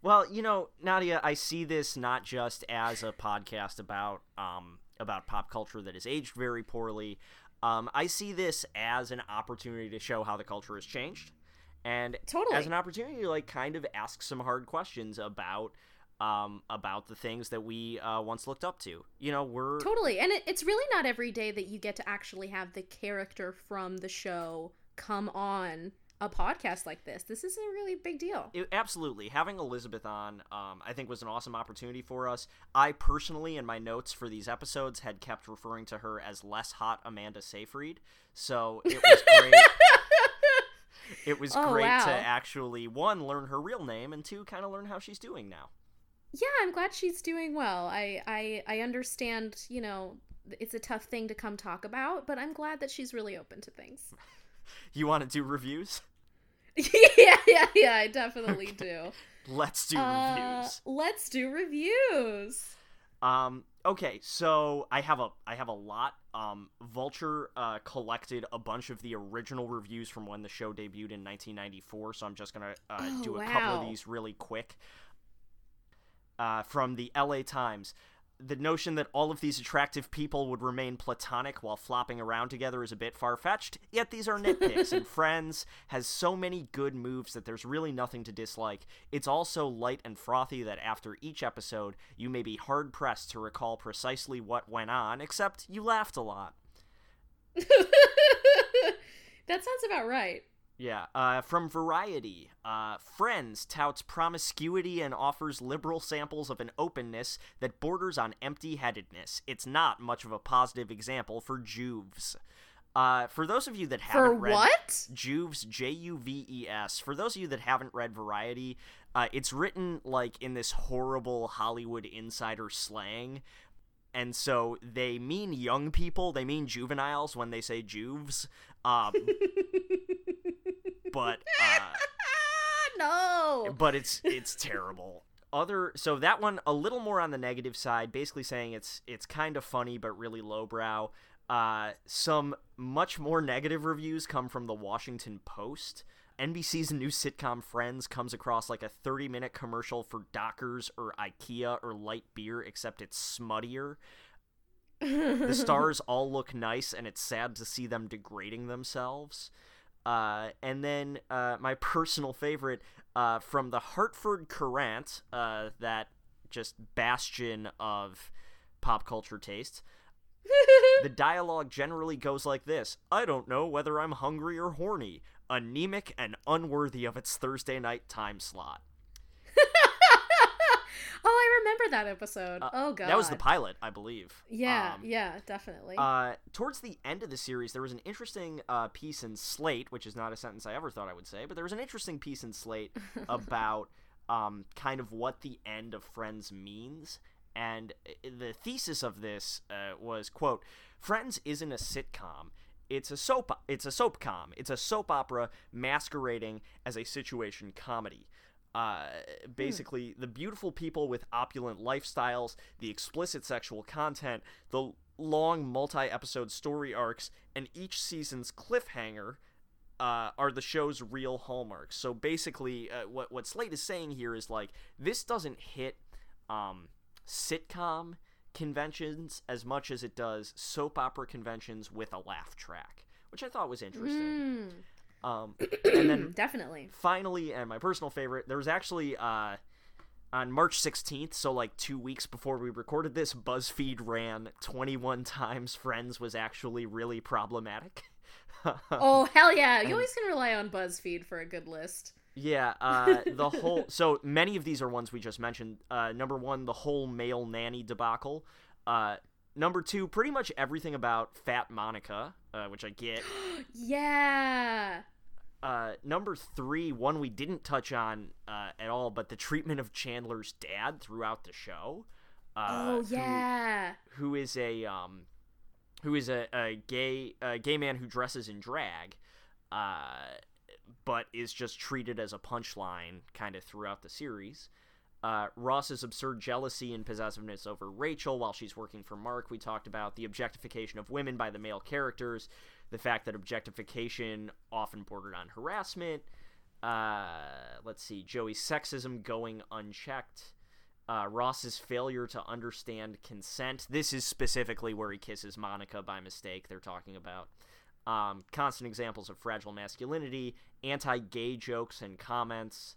Well, you know, Nadia, I see this not just as a podcast about um about pop culture that has aged very poorly. Um, I see this as an opportunity to show how the culture has changed, and totally. as an opportunity to like kind of ask some hard questions about um about the things that we uh, once looked up to. You know, we're totally, and it, it's really not every day that you get to actually have the character from the show come on a podcast like this. This is a really big deal. It, absolutely. Having Elizabeth on, um, I think was an awesome opportunity for us. I personally, in my notes for these episodes, had kept referring to her as less hot Amanda Seyfried. So it was great. It was oh, great wow. to actually, one, learn her real name, and two, kind of learn how she's doing now. Yeah, I'm glad she's doing well. I, I, I understand, you know, it's a tough thing to come talk about, but I'm glad that she's really open to things. You want to do reviews? yeah, yeah, yeah, I definitely okay. do. Let's do uh, reviews. Let's do reviews. Um, okay, so I have a I have a lot. Um, Vulture uh, collected a bunch of the original reviews from when the show debuted in nineteen ninety-four, so I'm just going to uh, oh, do a wow. couple of these really quick. Uh, from the L A Times. The notion that all of these attractive people would remain platonic while flopping around together is a bit far-fetched, yet these are nitpicks, and Friends has so many good moves that there's really nothing to dislike. It's all so light and frothy that after each episode, you may be hard-pressed to recall precisely what went on, except you laughed a lot. That sounds about right. Yeah, uh, from Variety, uh, Friends touts promiscuity and offers liberal samples of an openness that borders on empty-headedness. It's not much of a positive example for Juves. Uh, for those of you that haven't for read... what? Juves, J U V E S. For those of you that haven't read Variety, uh, it's written, like, in this horrible Hollywood insider slang, and so they mean young people, they mean juveniles when they say Juves. Um... But uh, no. But it's it's terrible. Other so that one a little more on the negative side, basically saying it's it's kind of funny but really lowbrow. Uh, some much more negative reviews come from the Washington Post. N B C's new sitcom Friends comes across like a thirty-minute commercial for Dockers or IKEA or light beer, except it's smuttier. The stars all look nice, and it's sad to see them degrading themselves. Uh, and then uh, my personal favorite uh, from the Hartford Courant, uh, that just bastion of pop culture taste, the dialogue generally goes like this. I don't know whether I'm hungry or horny, anemic and unworthy of its Thursday night time slot. Oh, I remember that episode. Uh, oh, God. That was the pilot, I believe. Yeah, um, yeah, definitely. Uh, towards the end of the series, there was an interesting uh, piece in Slate, which is not a sentence I ever thought I would say, but there was an interesting piece in Slate about um, kind of what the end of Friends means. And the thesis of this uh, was, quote, Friends isn't a sitcom. It's a soap. It's a soap com. It's a soap opera masquerading as a situation comedy. Uh, basically, hmm. the beautiful people with opulent lifestyles, the explicit sexual content, the long multi-episode story arcs, and each season's cliffhanger uh, are the show's real hallmarks. So basically, uh, what what Slate is saying here is, like, this doesn't hit um, sitcom conventions as much as it does soap opera conventions with a laugh track, which I thought was interesting. Mm. Um, and then definitely finally, and my personal favorite, there was actually, uh, on March sixteenth. So like two weeks before we recorded this, BuzzFeed ran twenty-one times Friends was actually really problematic. Oh, hell yeah. You and, always can rely on BuzzFeed for a good list. Yeah, uh, the whole – so many of these are ones we just mentioned. Uh, number one, the whole male nanny debacle. Uh, number two, pretty much everything about Fat Monica, uh, which I get. Yeah. Uh, number three, one we didn't touch on uh, at all, but the treatment of Chandler's dad throughout the show. Uh, oh, yeah. Who, who is a um, who is a, a gay a gay man who dresses in drag. Uh but is just treated as a punchline kind of throughout the series. Uh, Ross's absurd jealousy and possessiveness over Rachel while she's working for Mark. We talked about the objectification of women by the male characters, the fact that objectification often bordered on harassment. Uh, let's see, Joey's sexism going unchecked. Uh, Ross's failure to understand consent. This is specifically where he kisses Monica by mistake, they're talking about. Um, constant examples of fragile masculinity, anti-gay jokes and comments,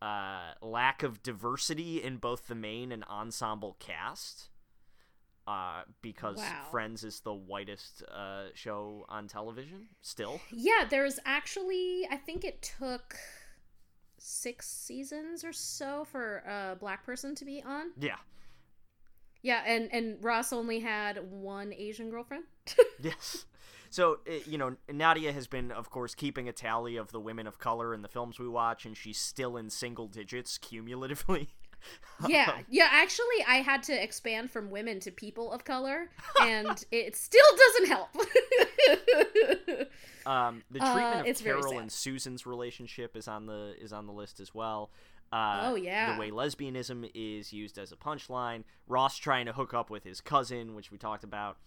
uh, lack of diversity in both the main and ensemble cast, uh, because wow. Friends is the whitest uh, show on television still. Yeah, there's actually, I think it took six seasons or so for a black person to be on. Yeah. Yeah, and, and Ross only had one Asian girlfriend. Yes. So, you know, Nadia has been, of course, keeping a tally of the women of color in the films we watch, and she's still in single digits cumulatively. Yeah. Yeah, actually, I had to expand from women to people of color, and it still doesn't help. um, the treatment uh, of Carol and Susan's relationship is on the is on the list as well. Uh, oh, yeah. The way lesbianism is used as a punchline. Ross trying to hook up with his cousin, which we talked about.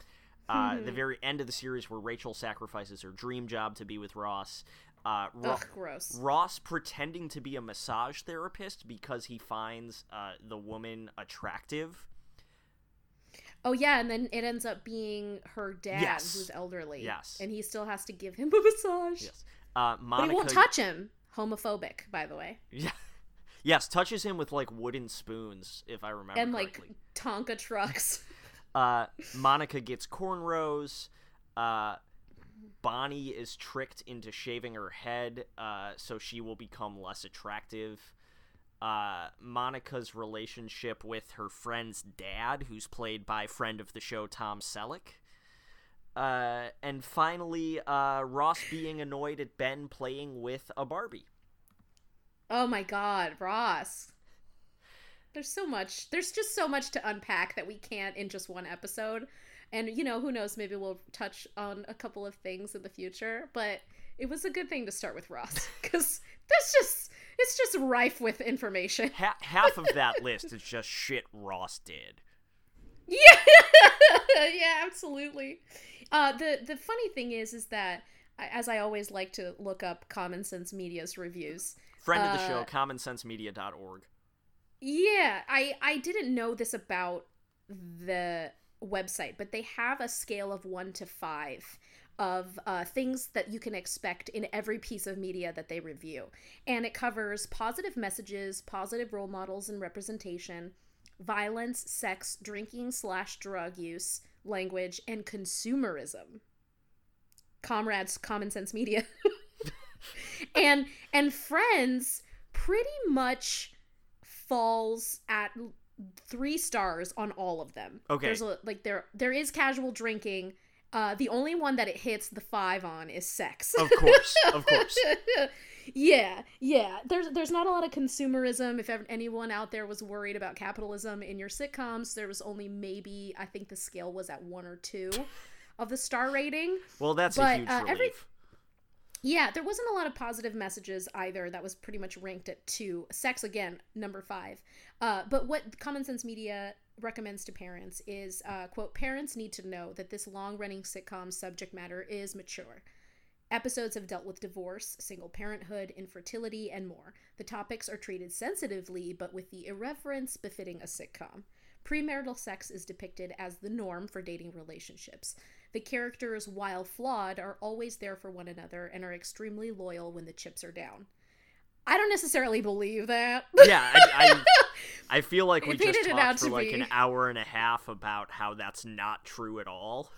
Uh, the very end of the series where Rachel sacrifices her dream job to be with Ross. Uh, Ro- Ugh, gross. Ross pretending to be a massage therapist because he finds uh, the woman attractive. Oh, yeah, and then it ends up being her dad, yes. who's elderly. Yes. And he still has to give him a massage. Yes. Uh, Monica... But he won't touch him. Homophobic, by the way. Yeah. Yes, touches him with, like, wooden spoons, if I remember and, correctly. And, like, Tonka trucks. Uh, Monica gets cornrows, uh, Bonnie is tricked into shaving her head, uh, so she will become less attractive, uh, Monica's relationship with her friend's dad, who's played by friend of the show, Tom Selleck, uh, and finally, uh, Ross being annoyed at Ben playing with a Barbie. Oh my God, Ross. There's so much. There's just so much to unpack that we can't in just one episode. And, you know, who knows? Maybe we'll touch on a couple of things in the future. But it was a good thing to start with Ross because that's just it's just rife with information. Ha- half of that list is just shit Ross did. Yeah, yeah, absolutely. Uh, the the funny thing is, is that as I always like to look up Common Sense Media's reviews. Friend of the uh, show, common sense media dot org. Yeah, I, I didn't know this about the website, but they have a scale of one to five of uh, things that you can expect in every piece of media that they review. And it covers positive messages, positive role models and representation, violence, sex, drinking slash drug use, language, and consumerism. Comrades, Common Sense Media. and and Friends pretty much... falls at three stars on all of them. Okay. There's a, like there there is casual drinking. Uh, the only one that it hits the five on is sex. Of course, of course. Yeah, yeah. There's there's not a lot of consumerism. If ever, anyone out there was worried about capitalism in your sitcoms, there was only maybe I think the scale was at one or two of the star rating. Well, that's but, a huge uh, relief. Every, Yeah, there wasn't a lot of positive messages either. That was pretty much ranked at two. Sex, again, number five. Uh, but what Common Sense Media recommends to parents is, uh, quote, parents need to know that this long-running sitcom subject matter is mature. Episodes have dealt with divorce, single parenthood, infertility, and more. The topics are treated sensitively, but with the irreverence befitting a sitcom. Premarital sex is depicted as the norm for dating relationships. The characters, while flawed, are always there for one another and are extremely loyal when the chips are down. I don't necessarily believe that. Yeah, I, I, I feel like we just talked for like me. an hour and a half about how that's not true at all.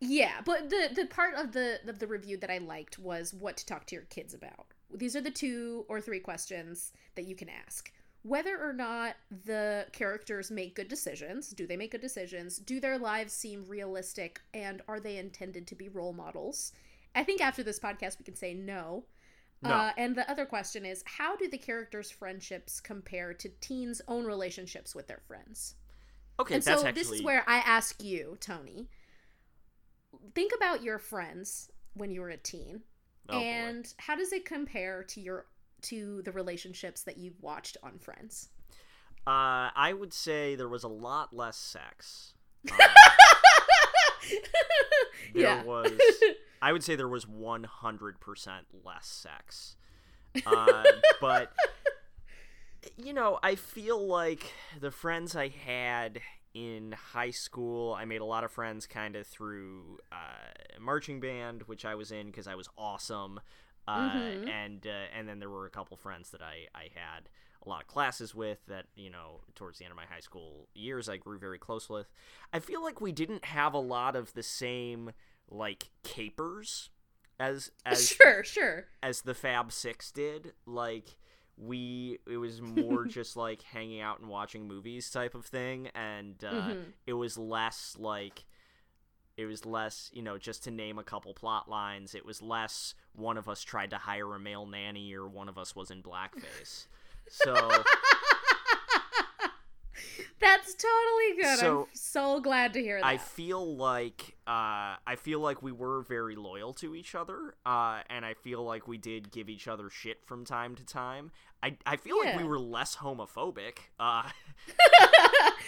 Yeah, but the, the part of the, of the review that I liked was what to talk to your kids about. these are the two or three questions that you can ask. Whether or not the characters make good decisions, do they make good decisions? Do their lives seem realistic? And are they intended to be role models? I think after this podcast, we can say no. No. Uh, and the other question is, how do the characters' friendships compare to teens' own relationships with their friends? Okay, and that's so actually... this is where I ask you, Tony, think about your friends when you were a teen. Oh, and boy. How does it compare to your to the relationships that you've watched on Friends? Uh, I would say there was a lot less sex. Um, there yeah. was... I would say there was one hundred percent less sex. Uh, but, you know, I feel like the friends I had in high school, I made a lot of friends kind of through uh, marching band, which I was in because I was awesome. Uh, mm-hmm. And uh, and then there were a couple friends that I, I had a lot of classes with that, you know, towards the end of my high school years, I grew very close with. I feel like we didn't have a lot of the same... like capers as as sure sure as the Fab Six did. Like we it was more just like hanging out and watching movies type of thing, and uh mm-hmm. it was less like it was less you know, just to name a couple plot lines, it was less one of us tried to hire a male nanny or one of us was in blackface. So that's totally good. So, I'm so glad to hear that. I feel like uh, I feel like we were very loyal to each other, uh, and I feel like we did give each other shit from time to time. I I feel yeah. like we were less homophobic. Uh,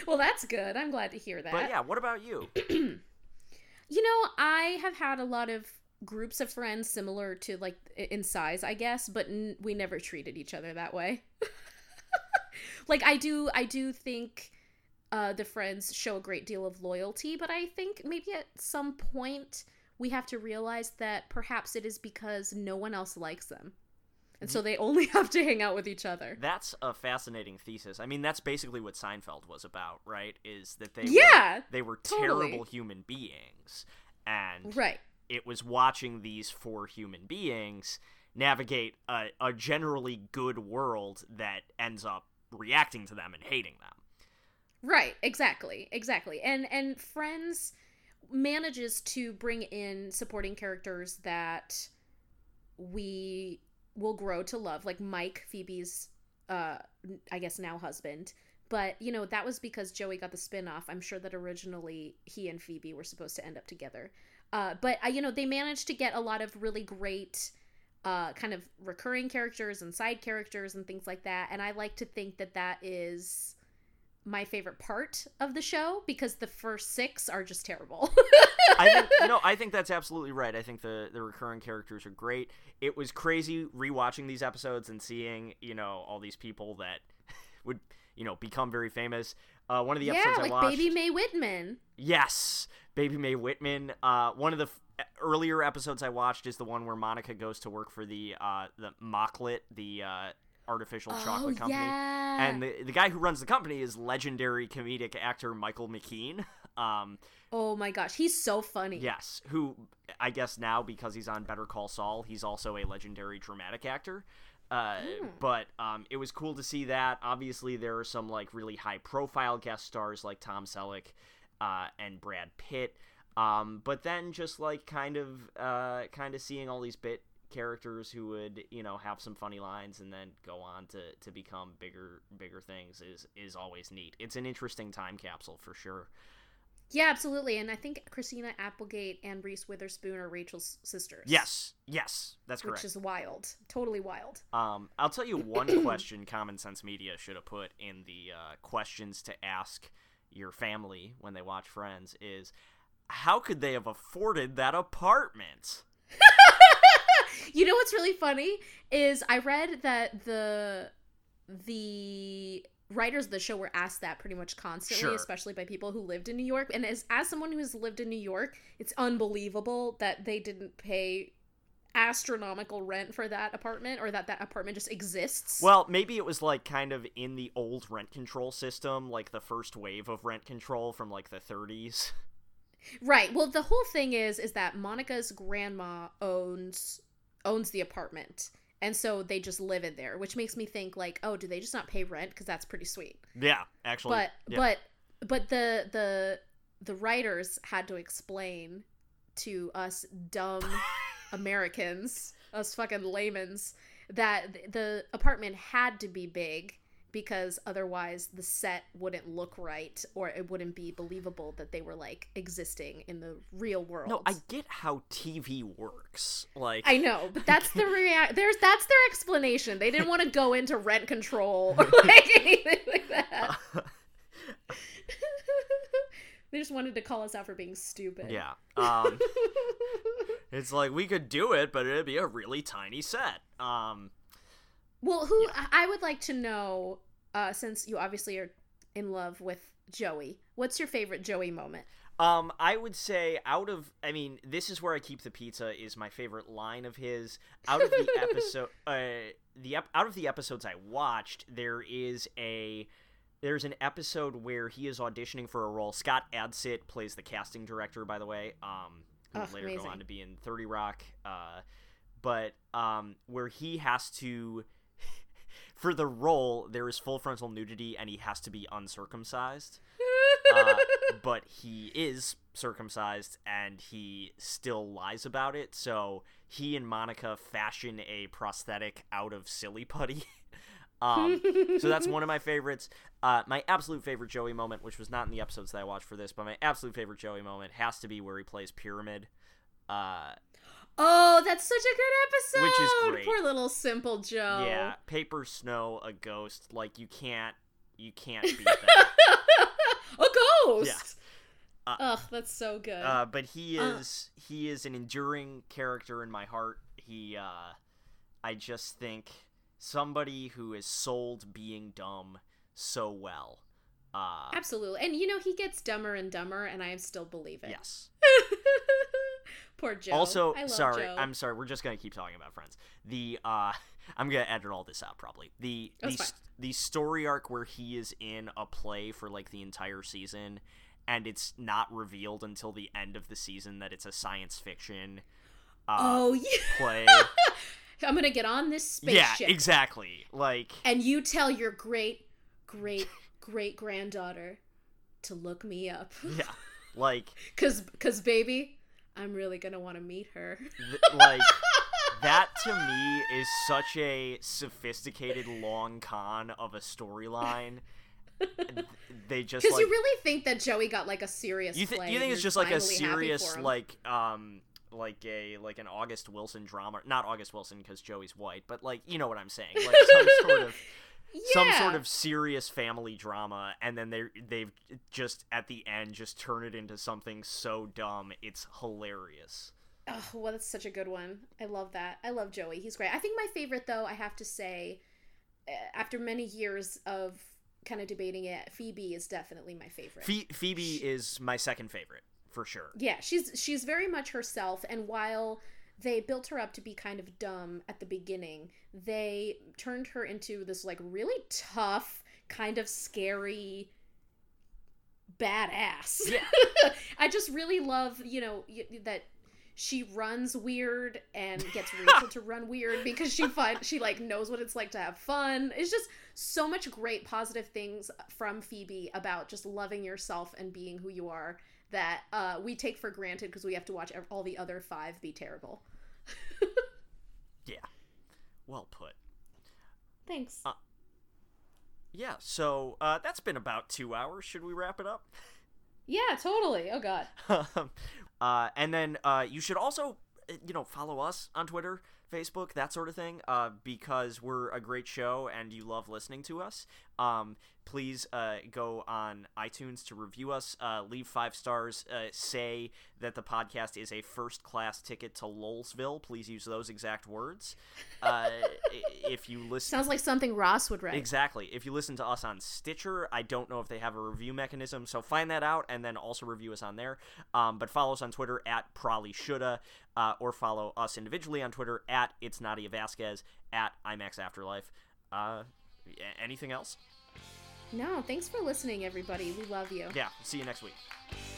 well, that's good. I'm glad to hear that. But yeah, what about you? You know, I have had a lot of groups of friends similar to, like, in size, I guess, but n- we never treated each other that way. Like, I do, I do think uh, the friends show a great deal of loyalty, but I think maybe at some point we have to realize that perhaps it is because no one else likes them. And so they only have to hang out with each other. That's a fascinating thesis. I mean, that's basically what Seinfeld was about, right? Is that they yeah, were, they were totally. terrible human beings. And right. it was watching these four human beings navigate a, a generally good world that ends up reacting to them and hating them. Right, exactly, exactly. And and Friends manages to bring in supporting characters that we will grow to love, like Mike, Phoebe's, uh, I guess now husband. But, you know, that was because Joey got the spinoff. I'm sure that originally he and Phoebe were supposed to end up together. Uh, but, uh, you know, they managed to get a lot of really great... Uh, kind of recurring characters and side characters and things like that. And I like to think that that is my favorite part of the show, because the first six are just terrible. I think, no, I think that's absolutely right. I think the, the recurring characters are great. It was crazy rewatching these episodes and seeing, you know, all these people that would, you know, become very famous. Uh, one of the yeah, episodes like I watched. Yeah, Baby Mae Whitman. Yes, Baby Mae Whitman. Uh, one of the... F- earlier episodes I watched is the one where Monica goes to work for the uh the Mocklet, the uh artificial oh, chocolate company. Yeah. And the, the guy who runs the company is legendary comedic actor Michael McKean. Um Oh my gosh, he's so funny. Yes, who I guess now, because he's on Better Call Saul, he's also a legendary dramatic actor. Uh, mm. But um, it was cool to see that. Obviously there are some like really high profile guest stars like Tom Selleck uh, and Brad Pitt. Um, but then just like kind of, uh, kind of seeing all these bit characters who would, you know, have some funny lines and then go on to, to become bigger, bigger things is, is always neat. It's an interesting time capsule for sure. Yeah, absolutely. And I think Christina Applegate and Reese Witherspoon are Rachel's sisters. Yes. Yes. That's correct. Which is wild. Totally wild. Um, I'll tell you one question Common Sense Media should have put in the, uh, questions to ask your family when they watch Friends is... how could they have afforded that apartment? You know what's really funny is I read that the the writers of the show were asked that pretty much constantly, sure. especially by people who lived in New York. And as as someone who has lived in New York, it's unbelievable that they didn't pay astronomical rent for that apartment, or that that apartment just exists. Well, maybe it was like kind of in the old rent control system, like the first wave of rent control from like the thirties. Right. Well, the whole thing is, is that Monica's grandma owns, owns the apartment, And so they just live in there, which makes me think like, oh, do they just not pay rent? Because that's pretty sweet. Yeah, actually. But yeah. but but the the the writers had to explain to us dumb Americans, us fucking laymans, that the apartment had to be big because otherwise the set wouldn't look right, or it wouldn't be believable that they were like existing in the real world. No, I get how T V works. Like I know, but that's the react. There's that's their explanation. They didn't want to go into rent control or like anything like that. They just wanted to call us out for being stupid. Yeah. Um, it's like, we could do it, but it'd be a really tiny set. Um, well, who yeah. I would like to know, uh, since you obviously are in love with Joey, what's your favorite Joey moment? Um, I would say out of, I mean, this is where I keep the pizza is my favorite line of his. Out of the episode, uh, the ep- out of the episodes I watched, there is a. There's an episode where he is auditioning for a role. Scott Adsit plays the casting director, by the way, um, who oh, later amazing. go on to be in thirty Rock. Uh, but um, where he has to, for the role, there is full frontal nudity and he has to be uncircumcised. Uh, but he is circumcised and he still lies about it. So he and Monica fashion a prosthetic out of silly putty. Um, so that's one of my favorites. Uh, my absolute favorite Joey moment, which was not in the episodes that I watched for this, but my absolute favorite Joey moment has to be where he plays Pyramid. Uh, oh, that's such a good episode! Which is great. Poor little Simple Joe. Yeah, paper, snow, a ghost. Like, you can't, you can't beat that. A ghost! Yeah. Uh, Ugh, that's so good. Uh, but he is, uh. he is an enduring character in my heart. He, uh, I just think... Somebody who is sold being dumb so well. Uh, Absolutely. And, you know, he gets dumber and dumber, and I still believe it. Yes. Poor Joe. Also, I love sorry, Joe. I'm sorry. We're just going to keep talking about Friends. The uh, I'm going to edit all this out, probably. The the, st- the story arc where he is in a play for, like, the entire season, and it's not revealed until the end of the season that it's a science fiction uh, oh, yeah. play. I'm going to get on this spaceship. Yeah, exactly. Like, and you tell your great, great, great granddaughter to look me up. Yeah, like. Because, because baby, I'm really going to want to meet her. Th- like, that to me is such a sophisticated long con of a storyline. They just Because like, you really think that Joey got, like, a serious You, th- you think it's just, like, a serious, like, um... like a like an August Wilson drama, not August Wilson because Joey's white, but like you know what I'm saying, like some sort of yeah. some sort of serious family drama, and then they they've just at the end just turn it into something so dumb it's hilarious. Oh well, that's such a good one. I love that. I love Joey. He's great. I think my favorite though, I have to say, after many years of kind of debating it, Phoebe is definitely my favorite. Phe- Phoebe is my second favorite. For sure. Yeah, she's she's very much herself, and while they built her up to be kind of dumb at the beginning, they turned her into this like really tough, kind of scary badass. Yeah. I just really love, you know, that she runs weird and gets Rachel to run weird because she find, she like knows what it's like to have fun. It's just so much great positive things from Phoebe about just loving yourself and being who you are. That uh, we take for granted because we have to watch all the other five be terrible. Yeah. Well put. Thanks. Uh, yeah, so uh, that's been about two hours. Should we wrap it up? Yeah, totally. Oh, God. um, uh, and then uh, you should also, you know, follow us on Twitter, Facebook, that sort of thing, uh, because we're a great show and you love listening to us. Um, please uh, go on iTunes to review us, uh, leave five stars, uh, say that the podcast is a first-class ticket to Lolsville. Please use those exact words. Uh, if you listen, sounds like something Ross would write. Exactly. If you listen to us on Stitcher, I don't know if they have a review mechanism, so find that out and then also review us on there. Um, but follow us on Twitter at Probably Shoulda, uh, or follow us individually on Twitter at At It's Nadia Vasquez, at IMAX Afterlife. Uh, anything else? No, thanks for listening, everybody. We love you. Yeah, see you next week.